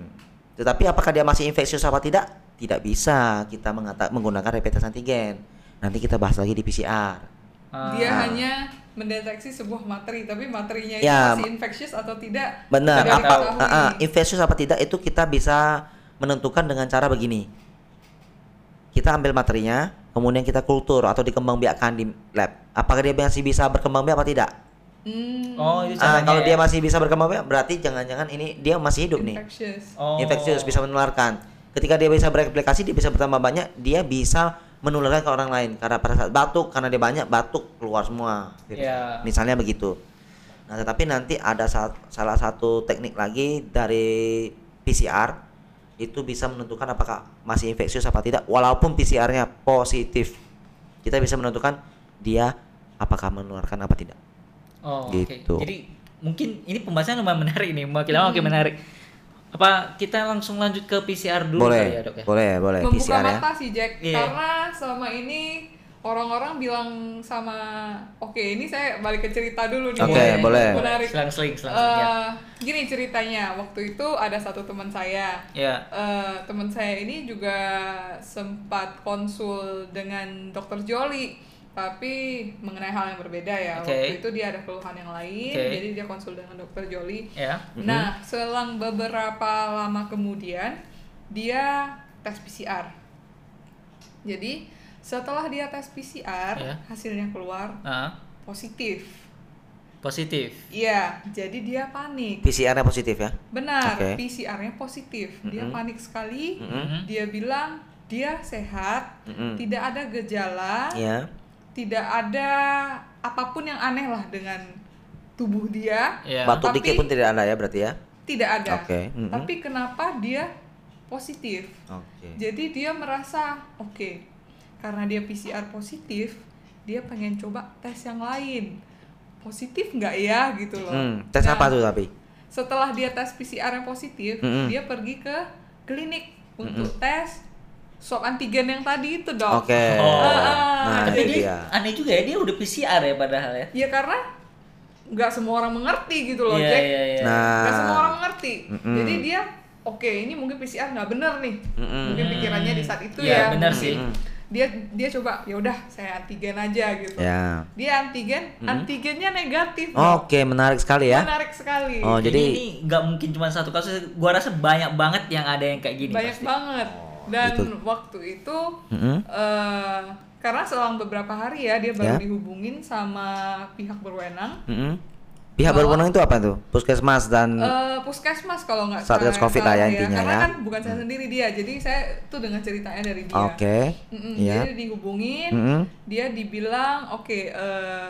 Tetapi apakah dia masih infeksius apa tidak? Tidak bisa kita mengata- menggunakan rapid test antigen. Nanti kita bahas lagi di P C R. Ah. Dia hanya mendeteksi sebuah materi, tapi materinya itu ya, masih infectious atau tidak. Benar, apa uh, uh, infectious apa tidak itu kita bisa menentukan dengan cara begini. Kita ambil materinya, kemudian kita kultur atau dikembangbiakkan di lab. Apakah dia masih bisa berkembangbiak apa tidak? Hmm. Oh, itu caranya. Uh, kalau dia masih bisa berkembangbiak berarti jangan-jangan ini dia masih hidup infectious. nih. Oh. Infectious, bisa menularkan. Ketika dia bisa bereplikasi, dia bisa bertambah banyak, dia bisa menularkan ke orang lain karena pada saat batuk, karena dia banyak batuk keluar semua virus. Yeah. Misalnya begitu. Nah, tetapi nanti ada saat, salah satu teknik lagi dari P C R itu bisa menentukan apakah masih infeksius apa tidak walaupun P C R-nya positif. Kita bisa menentukan dia apakah menularkan apa tidak. Oh, gitu. Okay. Jadi mungkin ini pembahasan lumayan menarik nih, makin lama makin menarik. Apa kita langsung lanjut ke P C R dulu kali ya, Dok ya? Boleh, boleh. Membuka P C R mata ya. Sih Jack, yeah. Karena selama ini orang-orang bilang sama, oke okay, ini saya balik ke cerita dulu nih. Oke, okay, boleh. Menarik. Selang-seling, selang-seling ya. Uh, gini ceritanya, waktu itu ada satu teman saya. Yeah. Uh, teman saya ini juga sempat konsul dengan Dokter Jolly, tapi mengenai hal yang berbeda ya. Okay. Waktu itu dia ada keluhan yang lain, okay. Jadi dia konsul dengan Dokter Jolly. Yeah. Mm-hmm. Nah, selang beberapa lama kemudian dia tes P C R. Jadi setelah dia tes P C R, yeah. hasilnya keluar uh-huh. positif. Positif? Iya, jadi dia panik. P C R-nya positif ya? Benar, okay. P C R-nya positif. Mm-hmm. Dia panik sekali, mm-hmm. dia bilang dia sehat, mm-hmm. tidak ada gejala, yeah. tidak ada apapun yang aneh lah dengan tubuh dia. Yeah. Batuk dikit pun tidak ada ya berarti ya? Tidak ada, okay. mm-hmm. tapi kenapa dia positif? Okay. Jadi dia merasa, oke. Okay, karena dia P C R positif, dia pengen coba tes yang lain. Positif nggak ya gitu loh. Hmm, tes nah, apa tuh tapi? Setelah dia tes P C R yang positif, mm-hmm. dia pergi ke klinik untuk mm-hmm. tes swab antigen yang tadi itu dong. Oke. Okay. Oh. Nah, nah, jadi dia. Aneh juga ya, dia udah P C R ya padahal ya. Iya karena nggak semua orang mengerti gitu loh, yeah, Jack. Yeah, yeah. Nah. Nggak semua orang mengerti. Mm-hmm. Jadi dia, oke okay, ini mungkin P C R nggak benar nih. Mm-hmm. Mungkin pikirannya di saat itu yeah, ya. Iya benar sih. Mm-hmm. dia dia coba ya udah saya antigen aja gitu ya. Dia antigen hmm. antigennya negatif. Oke okay, menarik sekali ya, menarik sekali. Oh jadi, jadi ini nggak mungkin cuma satu kasus, gua rasa banyak banget yang ada yang kayak gini, banyak pasti. Banget dan gitu. Waktu itu hmm. uh, karena selang beberapa hari ya dia baru ya. Dihubungin sama pihak berwenang. hmm. Pihak berwenang itu apa tuh? Puskesmas dan uh, puskesmas kalau nggak Satgas Covid lah ya intinya ya. Karena kan bukan saya sendiri dia, jadi saya tuh dengar ceritanya dari dia. Oke. Okay. Yeah. Jadi dihubungin, mm-hmm. dia dibilang oke, okay, uh,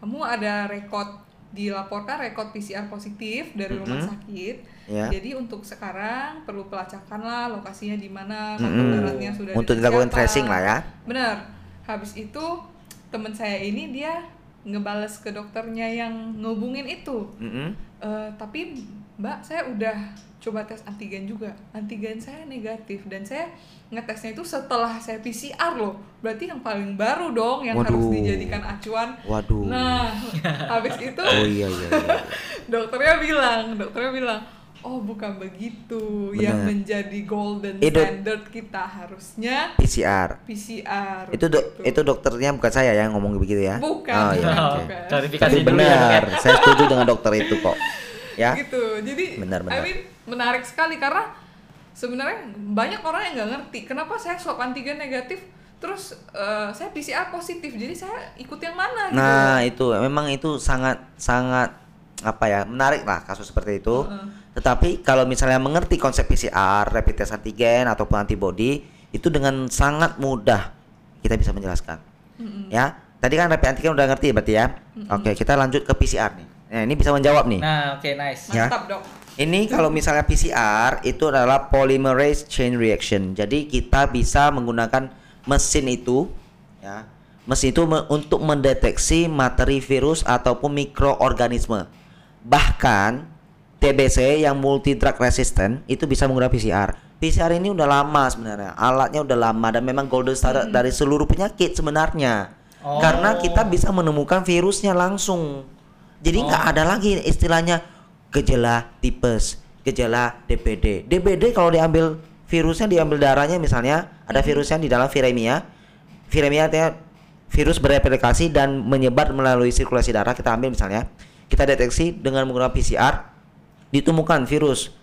kamu ada rekod, dilaporkan rekod P C R positif dari mm-hmm. rumah sakit. Yeah. Jadi untuk sekarang perlu pelacakan lah lokasinya di mana, kontak eratnya sudah untuk dilakukan tracing lah ya. Bener. Habis itu teman saya ini dia ngebales ke dokternya yang ngehubungin itu, mm-hmm. uh, tapi mbak saya udah coba tes antigen juga, antigen saya negatif dan saya ngetesnya itu setelah saya P C R loh, berarti yang paling baru dong yang waduh. Harus dijadikan acuan. Waduh. Nah habis itu oh, iya, iya, iya. dokternya bilang, dokternya bilang, oh bukan begitu, bener. Yang menjadi golden eh, do- standard kita harusnya P C R. P C R. Itu do- gitu. Itu dokternya bukan saya yang ngomong begitu ya. Bukan. Oh, ya, oh, okay. Klarifikasi. Tapi benar, ya, saya setuju dengan dokter itu kok. Ya. Gitu. Jadi benar, benar. I mean, menarik sekali karena sebenarnya banyak orang yang nggak ngerti kenapa saya swab antigen negatif terus uh, saya P C R positif. Jadi saya ikut yang mana gitu. Nah, itu memang itu sangat sangat apa ya? Menarik lah kasus seperti itu. Uh-uh. Tetapi kalau misalnya mengerti konsep P C R, rapid test antigen ataupun antibodi, itu dengan sangat mudah kita bisa menjelaskan. Mm-hmm. Ya, tadi kan rapid antigen udah ngerti berarti ya. Mm-hmm. Oke, kita lanjut ke P C R nih. Nah, ini bisa menjawab nih. Nah, oke okay, nice. Ya. Mantap dok. Ini kalau misalnya P C R itu adalah polymerase chain reaction. Jadi kita bisa menggunakan mesin itu, ya, mesin itu me- untuk mendeteksi materi virus ataupun mikroorganisme. Bahkan T B C yang multi drug resistant itu bisa menggunakan P C R. P C R ini udah lama sebenarnya, alatnya udah lama dan memang golden standard hmm. dari seluruh penyakit sebenarnya. Oh. Karena kita bisa menemukan virusnya langsung. Jadi nggak oh. ada lagi istilahnya gejala tipes, gejala D B D. D B D kalau diambil virusnya, diambil darahnya misalnya, ada virusnya di dalam viremia. Viremia artinya virus bereplikasi dan menyebar melalui sirkulasi darah. Kita ambil misalnya, kita deteksi dengan menggunakan P C R. Ditemukan virus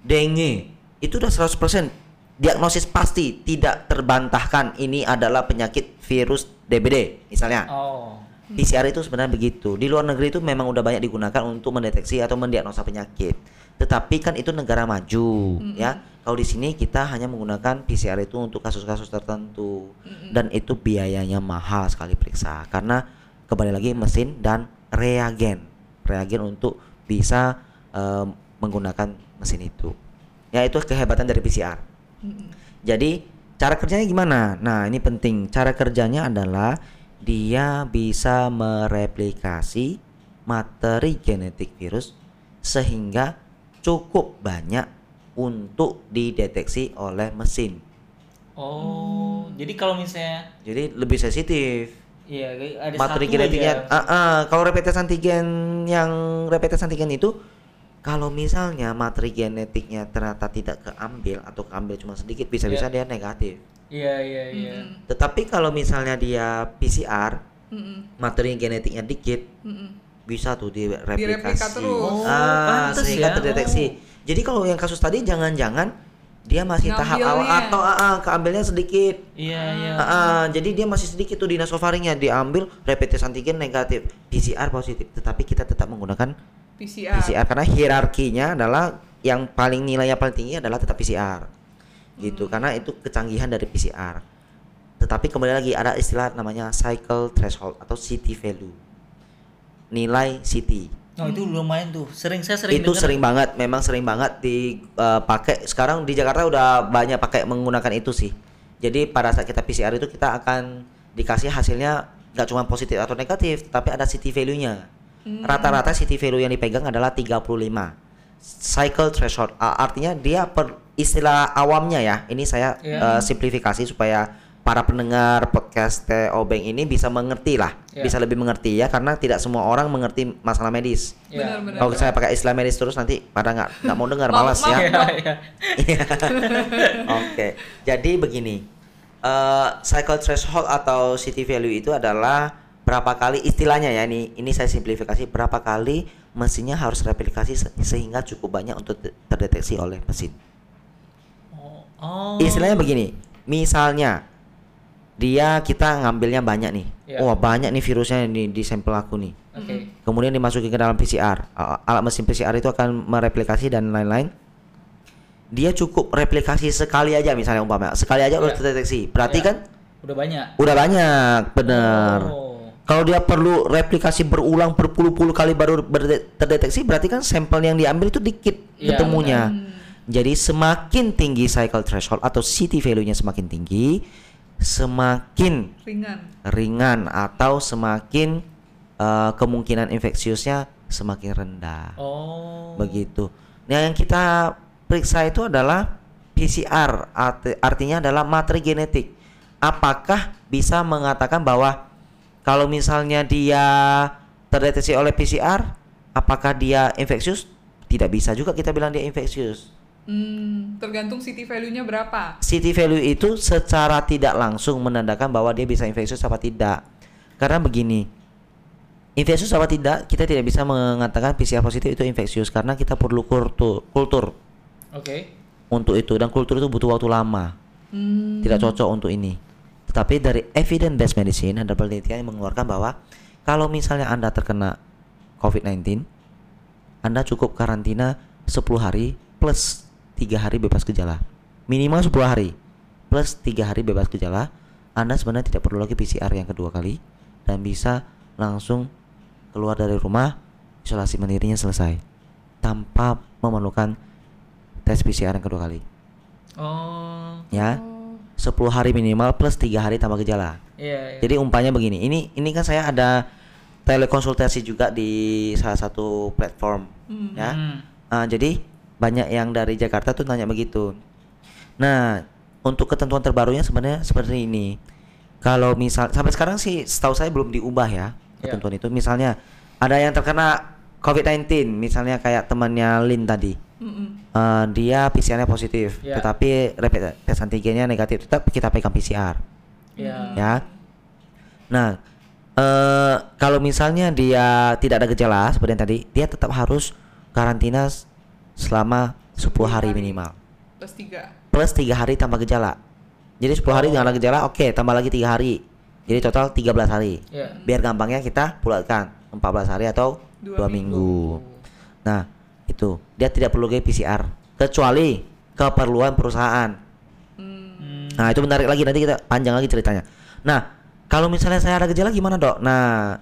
dengue itu udah seratus persen diagnosis pasti, tidak terbantahkan ini adalah penyakit virus D B D misalnya. Oh. P C R itu sebenarnya begitu. Di luar negeri itu memang udah banyak digunakan untuk mendeteksi atau mendiagnosa penyakit. Tetapi kan itu negara maju, mm-hmm. ya. Kalau di sini kita hanya menggunakan P C R itu untuk kasus-kasus tertentu, mm-hmm. dan itu biayanya mahal sekali periksa karena kembali lagi mesin dan reagen. Reagen untuk bisa Uh, menggunakan mesin itu. Ya itu kehebatan dari P C R. Mm-hmm. Jadi cara kerjanya gimana? Nah ini penting. Cara kerjanya adalah dia bisa mereplikasi materi genetik virus sehingga cukup banyak untuk dideteksi oleh mesin. Oh, hmm. Jadi kalau misalnya jadi lebih sensitif. Iya, ada materi genetiknya. Uh, uh, kalau rapid test antigen yang rapid test antigen itu kalau misalnya materi genetiknya ternyata tidak keambil atau keambil cuma sedikit, bisa-bisa yeah. dia negatif. Iya, iya, iya. Tetapi kalau misalnya dia P C R, mm-mm. materi genetiknya dikit, mm-mm. bisa tuh direplikasi. Direplikasi terus. Ah, oh, sehingga ya. terdeteksi. Oh. Jadi kalau yang kasus tadi jangan-jangan dia masih tahap awal atau uh, keambilnya sedikit. Iya, iya. Uh, uh, jadi dia masih sedikit tuh dinosofaringnya diambil, rapid test antigen negatif, P C R positif, tetapi kita tetap menggunakan P C R. P C R karena hierarkinya adalah yang paling nilainya paling tinggi adalah tetap P C R. Gitu, hmm. karena itu kecanggihan dari P C R. Tetapi kembali lagi ada istilah namanya cycle threshold atau C T value. Nilai C T. Oh, itu lumayan tuh. Sering saya sering Itu denger. sering banget, memang sering banget dipakai. Uh, Sekarang di Jakarta udah banyak pakai menggunakan itu sih. Jadi pada saat kita P C R itu kita akan dikasih hasilnya enggak cuma positif atau negatif, tapi ada C T value-nya. Hmm. Rata-rata C T value yang dipegang adalah tiga puluh lima cycle threshold, artinya dia per, istilah awamnya ya, ini saya yeah. uh, simplifikasi supaya para pendengar podcast Teobeng ini bisa mengerti lah, yeah. bisa lebih mengerti ya, karena tidak semua orang mengerti masalah medis. Yeah. Benar, benar, kalau saya pakai istilah medis terus nanti pada nggak nggak mau dengar, malas ya. Oke, jadi begini, uh, cycle threshold atau C T value itu adalah berapa kali istilahnya ya, ini ini saya simplifikasi, berapa kali mesinnya harus replikasi se- sehingga cukup banyak untuk de- terdeteksi oleh mesin. Oh, oh. Istilahnya begini, misalnya dia kita ngambilnya banyak nih, yeah. wah banyak nih virusnya di, di sampel aku nih, okay. kemudian dimasukin ke dalam P C R, alat mesin P C R itu akan mereplikasi dan lain-lain. Dia cukup replikasi sekali aja misalnya umpamanya, sekali aja yeah. udah terdeteksi, berarti yeah. kan udah banyak, udah banyak, bener. Oh. Kalau dia perlu replikasi berulang berpuluh-puluh kali baru berde- terdeteksi, berarti kan sampel yang diambil itu dikit ya, ketemunya. Bener. Jadi semakin tinggi cycle threshold atau C T value-nya semakin tinggi, semakin ringan, ringan atau semakin uh, kemungkinan infeksiusnya semakin rendah. Oh. Begitu. Nah yang kita periksa itu adalah P C R, arti- artinya adalah materi genetik. Apakah bisa mengatakan bahwa kalau misalnya dia terdeteksi oleh P C R, apakah dia infeksius? Tidak bisa juga kita bilang dia infeksius. Hmm, tergantung C T value-nya berapa. C T value itu secara tidak langsung menandakan bahwa dia bisa infeksius apa tidak. Karena begini, infeksius apa tidak, kita tidak bisa mengatakan P C R positif itu infeksius karena kita perlu kultur. kultur. Oke. Okay. Untuk itu, dan kultur itu butuh waktu lama. Hmm. Tidak cocok untuk ini. Tetapi dari evidence based medicine ada penelitian yang mengeluarkan bahwa kalau misalnya Anda terkena covid sembilan belas, Anda cukup karantina sepuluh hari plus tiga hari bebas gejala. Minimal sepuluh hari plus tiga hari bebas gejala, Anda sebenarnya tidak perlu lagi P C R yang kedua kali dan bisa langsung keluar dari rumah, isolasi mandirinya selesai tanpa memerlukan tes P C R yang kedua kali. Oh. Ya. sepuluh hari minimal plus tiga hari tanpa gejala. Yeah, yeah. Jadi umpanya begini. Ini ini kan saya ada telekonsultasi juga di salah satu platform, mm-hmm. ya. Uh, jadi banyak yang dari Jakarta tuh nanya begitu. Nah, untuk ketentuan terbarunya sebenarnya seperti ini. Kalau misal sampai sekarang sih setahu saya belum diubah ya ketentuan yeah. itu. Misalnya ada yang terkena covid sembilan belas, misalnya kayak temannya Lin tadi. Uh, dia P C R-nya positif, yeah. tetapi rapid test antigennya negatif, tetap kita pegang P C R. Yeah. Ya. Nah, uh, kalau misalnya dia tidak ada gejala seperti yang tadi, dia tetap harus karantina selama sepuluh hari minimal. Plus tiga. Plus tiga hari tanpa gejala. Jadi sepuluh hari oh. dengan gejala, oke, okay, tambah lagi tiga hari. Jadi total tiga belas hari. Yeah. Biar gampangnya kita bulatkan empat belas hari atau dua minggu. Nah, itu dia tidak perlu lagi P C R kecuali keperluan perusahaan. hmm. Nah itu menarik lagi, nanti kita panjang lagi ceritanya. Nah kalau misalnya saya ada gejala gimana dok? Nah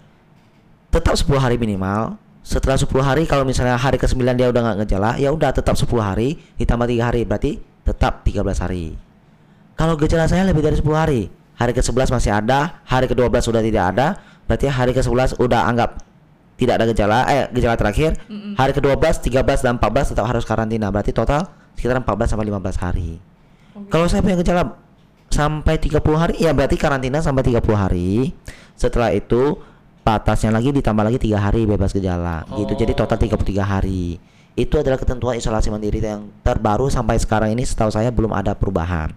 tetap sepuluh hari minimal. Setelah sepuluh hari kalau misalnya hari kesembilan dia udah gak gejala, ya udah tetap sepuluh hari ditambah tiga hari berarti tetap tiga belas hari. Kalau gejala saya lebih dari sepuluh hari hari ke sebelas masih ada, hari ke dua belas sudah tidak ada, berarti hari ke sebelas udah anggap tidak ada gejala, eh gejala terakhir. Mm-mm. Hari ke dua belas, tiga belas dan empat belas tetap harus karantina, berarti total sekitar empat belas sampai lima belas hari. Okay. Kalau saya punya gejala sampai tiga puluh hari, ya berarti karantina sampai tiga puluh hari. Setelah itu batasnya lagi ditambah lagi tiga hari bebas gejala. Oh. Gitu. Jadi total tiga puluh tiga hari. Itu adalah ketentuan isolasi mandiri yang terbaru sampai sekarang ini, setahu saya belum ada perubahan.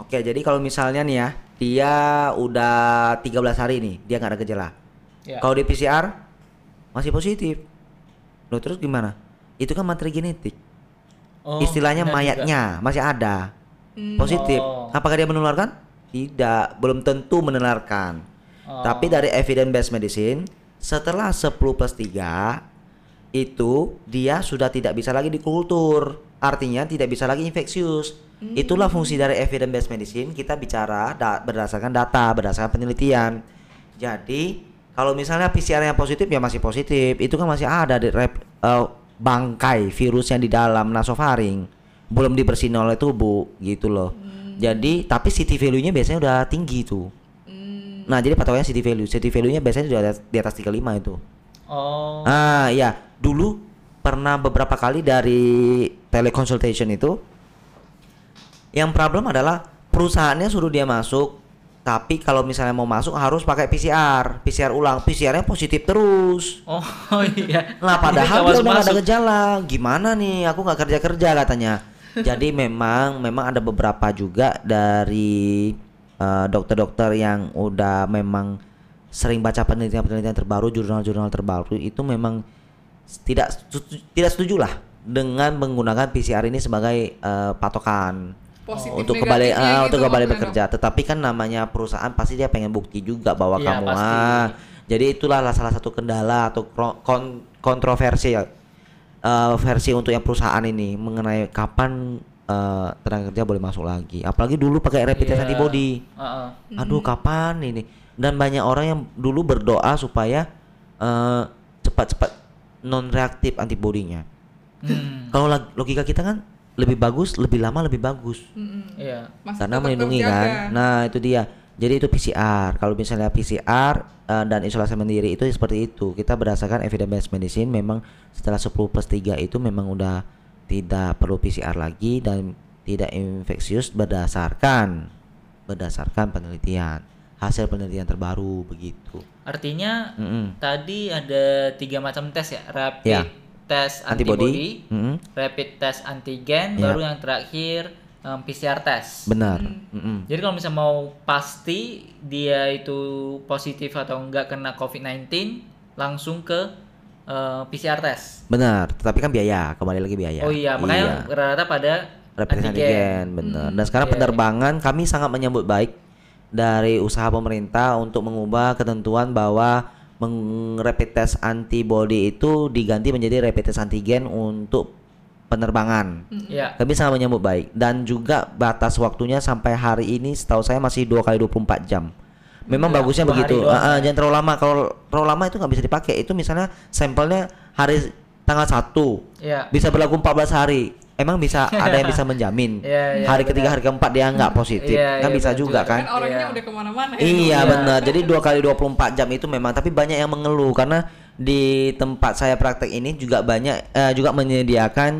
Oke, jadi kalau misalnya nih ya, dia udah tiga belas hari nih, dia nggak ada gejala. Yeah. Kalau di P C R masih positif. Loh, terus gimana? Itu kan materi genetik. Oh, istilahnya mayatnya juga masih ada. Mm. Positif. Oh. Apakah dia menularkan? Tidak, belum tentu menularkan. Oh. Tapi dari evidence based medicine, setelah sepuluh plus tiga itu dia sudah tidak bisa lagi dikultur, artinya tidak bisa lagi infeksius. Mm. Itulah fungsi dari evidence based medicine. Kita bicara da- berdasarkan data, berdasarkan penelitian. Jadi kalau misalnya P C R yang positif, ya masih positif, itu kan masih ada di rep, uh, bangkai virus yang di dalam nasofaring, belum dibersihin oleh tubuh gitu loh. Mm. Jadi tapi C T value-nya biasanya udah tinggi tuh. Mm. Nah jadi patokannya C T value, C T value-nya biasanya sudah di atas tiga puluh lima itu. Oh. Ah ya. Dulu pernah beberapa kali dari teleconsultation itu, yang problem adalah perusahaannya suruh dia masuk, tapi kalau misalnya mau masuk harus pakai P C R, P C R ulang, P C R-nya positif terus. Oh, oh iya. Nah padahal dia udah gak ada gejala, gimana nih? Aku nggak kerja kerja katanya. Jadi memang memang ada beberapa juga dari uh, dokter-dokter yang udah memang sering baca penelitian-penelitian terbaru, jurnal-jurnal terbaru itu memang tidak tidak setuju lah dengan menggunakan P C R ini sebagai uh, patokan. Positif untuk kembali uh, untuk kembali bekerja. Enak. Tetapi kan namanya perusahaan pasti dia pengen bukti juga bahwa ya, kamu pasti. Ah. Jadi itulah salah satu kendala atau kon- kontroversi ya. Uh, versi untuk yang perusahaan ini mengenai kapan uh, tenaga kerja boleh masuk lagi. Apalagi dulu pakai rapid test yeah. antibodi. Uh-uh. Aduh hmm. kapan ini? Dan banyak orang yang dulu berdoa supaya uh, cepat-cepat non reaktif antibodinya. Hmm. Kalau logika kita kan lebih bagus, lebih lama lebih bagus. Mm-hmm. Yeah. Karena melindungi kan. Nah itu dia. Jadi itu P C R. Kalau misalnya P C R uh, dan isolasi mandiri itu seperti itu. Kita berdasarkan evidence based medicine memang setelah sepuluh plus tiga itu memang udah tidak perlu P C R lagi dan tidak infeksius berdasarkan berdasarkan penelitian. Hasil penelitian terbaru begitu. Artinya mm-hmm. tadi ada tiga macam tes ya, rapid yeah. test antibody, antibody mm-hmm. rapid test antigen, yeah. baru yang terakhir um, P C R test. Benar. Mm. Mm-hmm. Jadi kalau misalnya mau pasti dia itu positif atau enggak kena covid sembilan belas, langsung ke uh, P C R test. Benar. Tetapi kan biaya, kembali lagi biaya. Oh iya, makanya iya. rata-rata pada rapid antigen. antigen. Benar. Mm-hmm. Dan sekarang yeah. penerbangan kami sangat menyambut baik dari usaha pemerintah untuk mengubah ketentuan bahwa meng- rapid test antibody itu diganti menjadi rapid test antigen untuk penerbangan. Yeah. Kami sangat menyambut baik dan juga batas waktunya sampai hari ini setahu saya masih dua kali dua puluh empat jam. Memang yeah, bagusnya begitu. Uh, uh, jangan terlalu lama. Kalau terlalu lama itu nggak bisa dipakai. Itu misalnya sampelnya hari tanggal satu yeah. bisa berlaku empat belas hari. Emang bisa ada yang bisa menjamin yeah, yeah, hari bener. Ketiga hari keempat dia nggak positif yeah, kan yeah, bisa bener. Juga kan orangnya yeah. udah kemana-mana ya, iya benar. Jadi dua kali dua puluh empat jam itu memang, tapi banyak yang mengeluh karena di tempat saya praktek ini juga banyak eh, juga menyediakan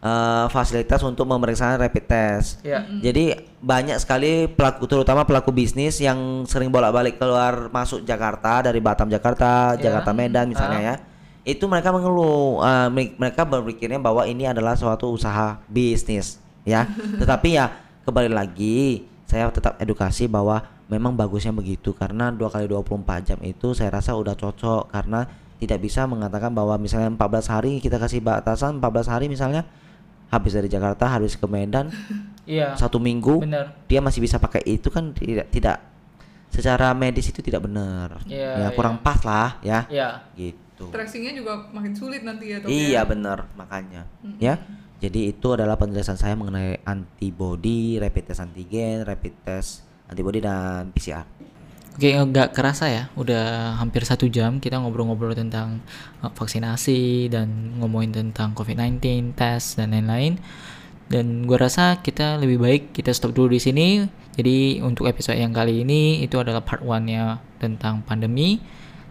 eh, fasilitas untuk memeriksa rapid test yeah. mm-hmm. Jadi banyak sekali pelaku, terutama pelaku bisnis yang sering bolak-balik keluar masuk Jakarta dari Batam Jakarta yeah. Jakarta Medan misalnya uh. ya itu mereka mengeluh, uh, mereka berpikirnya bahwa ini adalah suatu usaha bisnis ya. Tetapi ya kembali lagi saya tetap edukasi bahwa memang bagusnya begitu karena dua kali dua puluh empat jam itu saya rasa udah cocok, karena tidak bisa mengatakan bahwa misalnya empat belas hari kita kasih batasan empat belas hari misalnya habis dari Jakarta habis ke Medan yeah. satu minggu bener. Dia masih bisa pakai itu kan, tidak tidak secara medis itu tidak benar yeah, ya kurang yeah. pas lah ya yeah. gitu. Tracingnya juga makin sulit nanti ya. Iya benar, makanya mm-hmm. ya. Jadi itu adalah penjelasan saya mengenai antibody, rapid test antigen, rapid test antibody dan P C R. Oke, nggak kerasa ya, udah hampir satu jam kita ngobrol-ngobrol tentang vaksinasi dan ngomongin tentang covid sembilan belas, tes dan lain-lain. Dan gue rasa kita lebih baik kita stop dulu di sini. Jadi untuk episode yang kali ini itu adalah part one-nya tentang pandemi.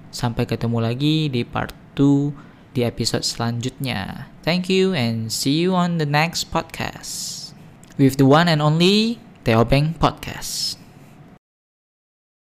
Sampai ketemu lagi di part two di episode selanjutnya. Thank you and see you on the next podcast. With the one and only Teobeng Podcast.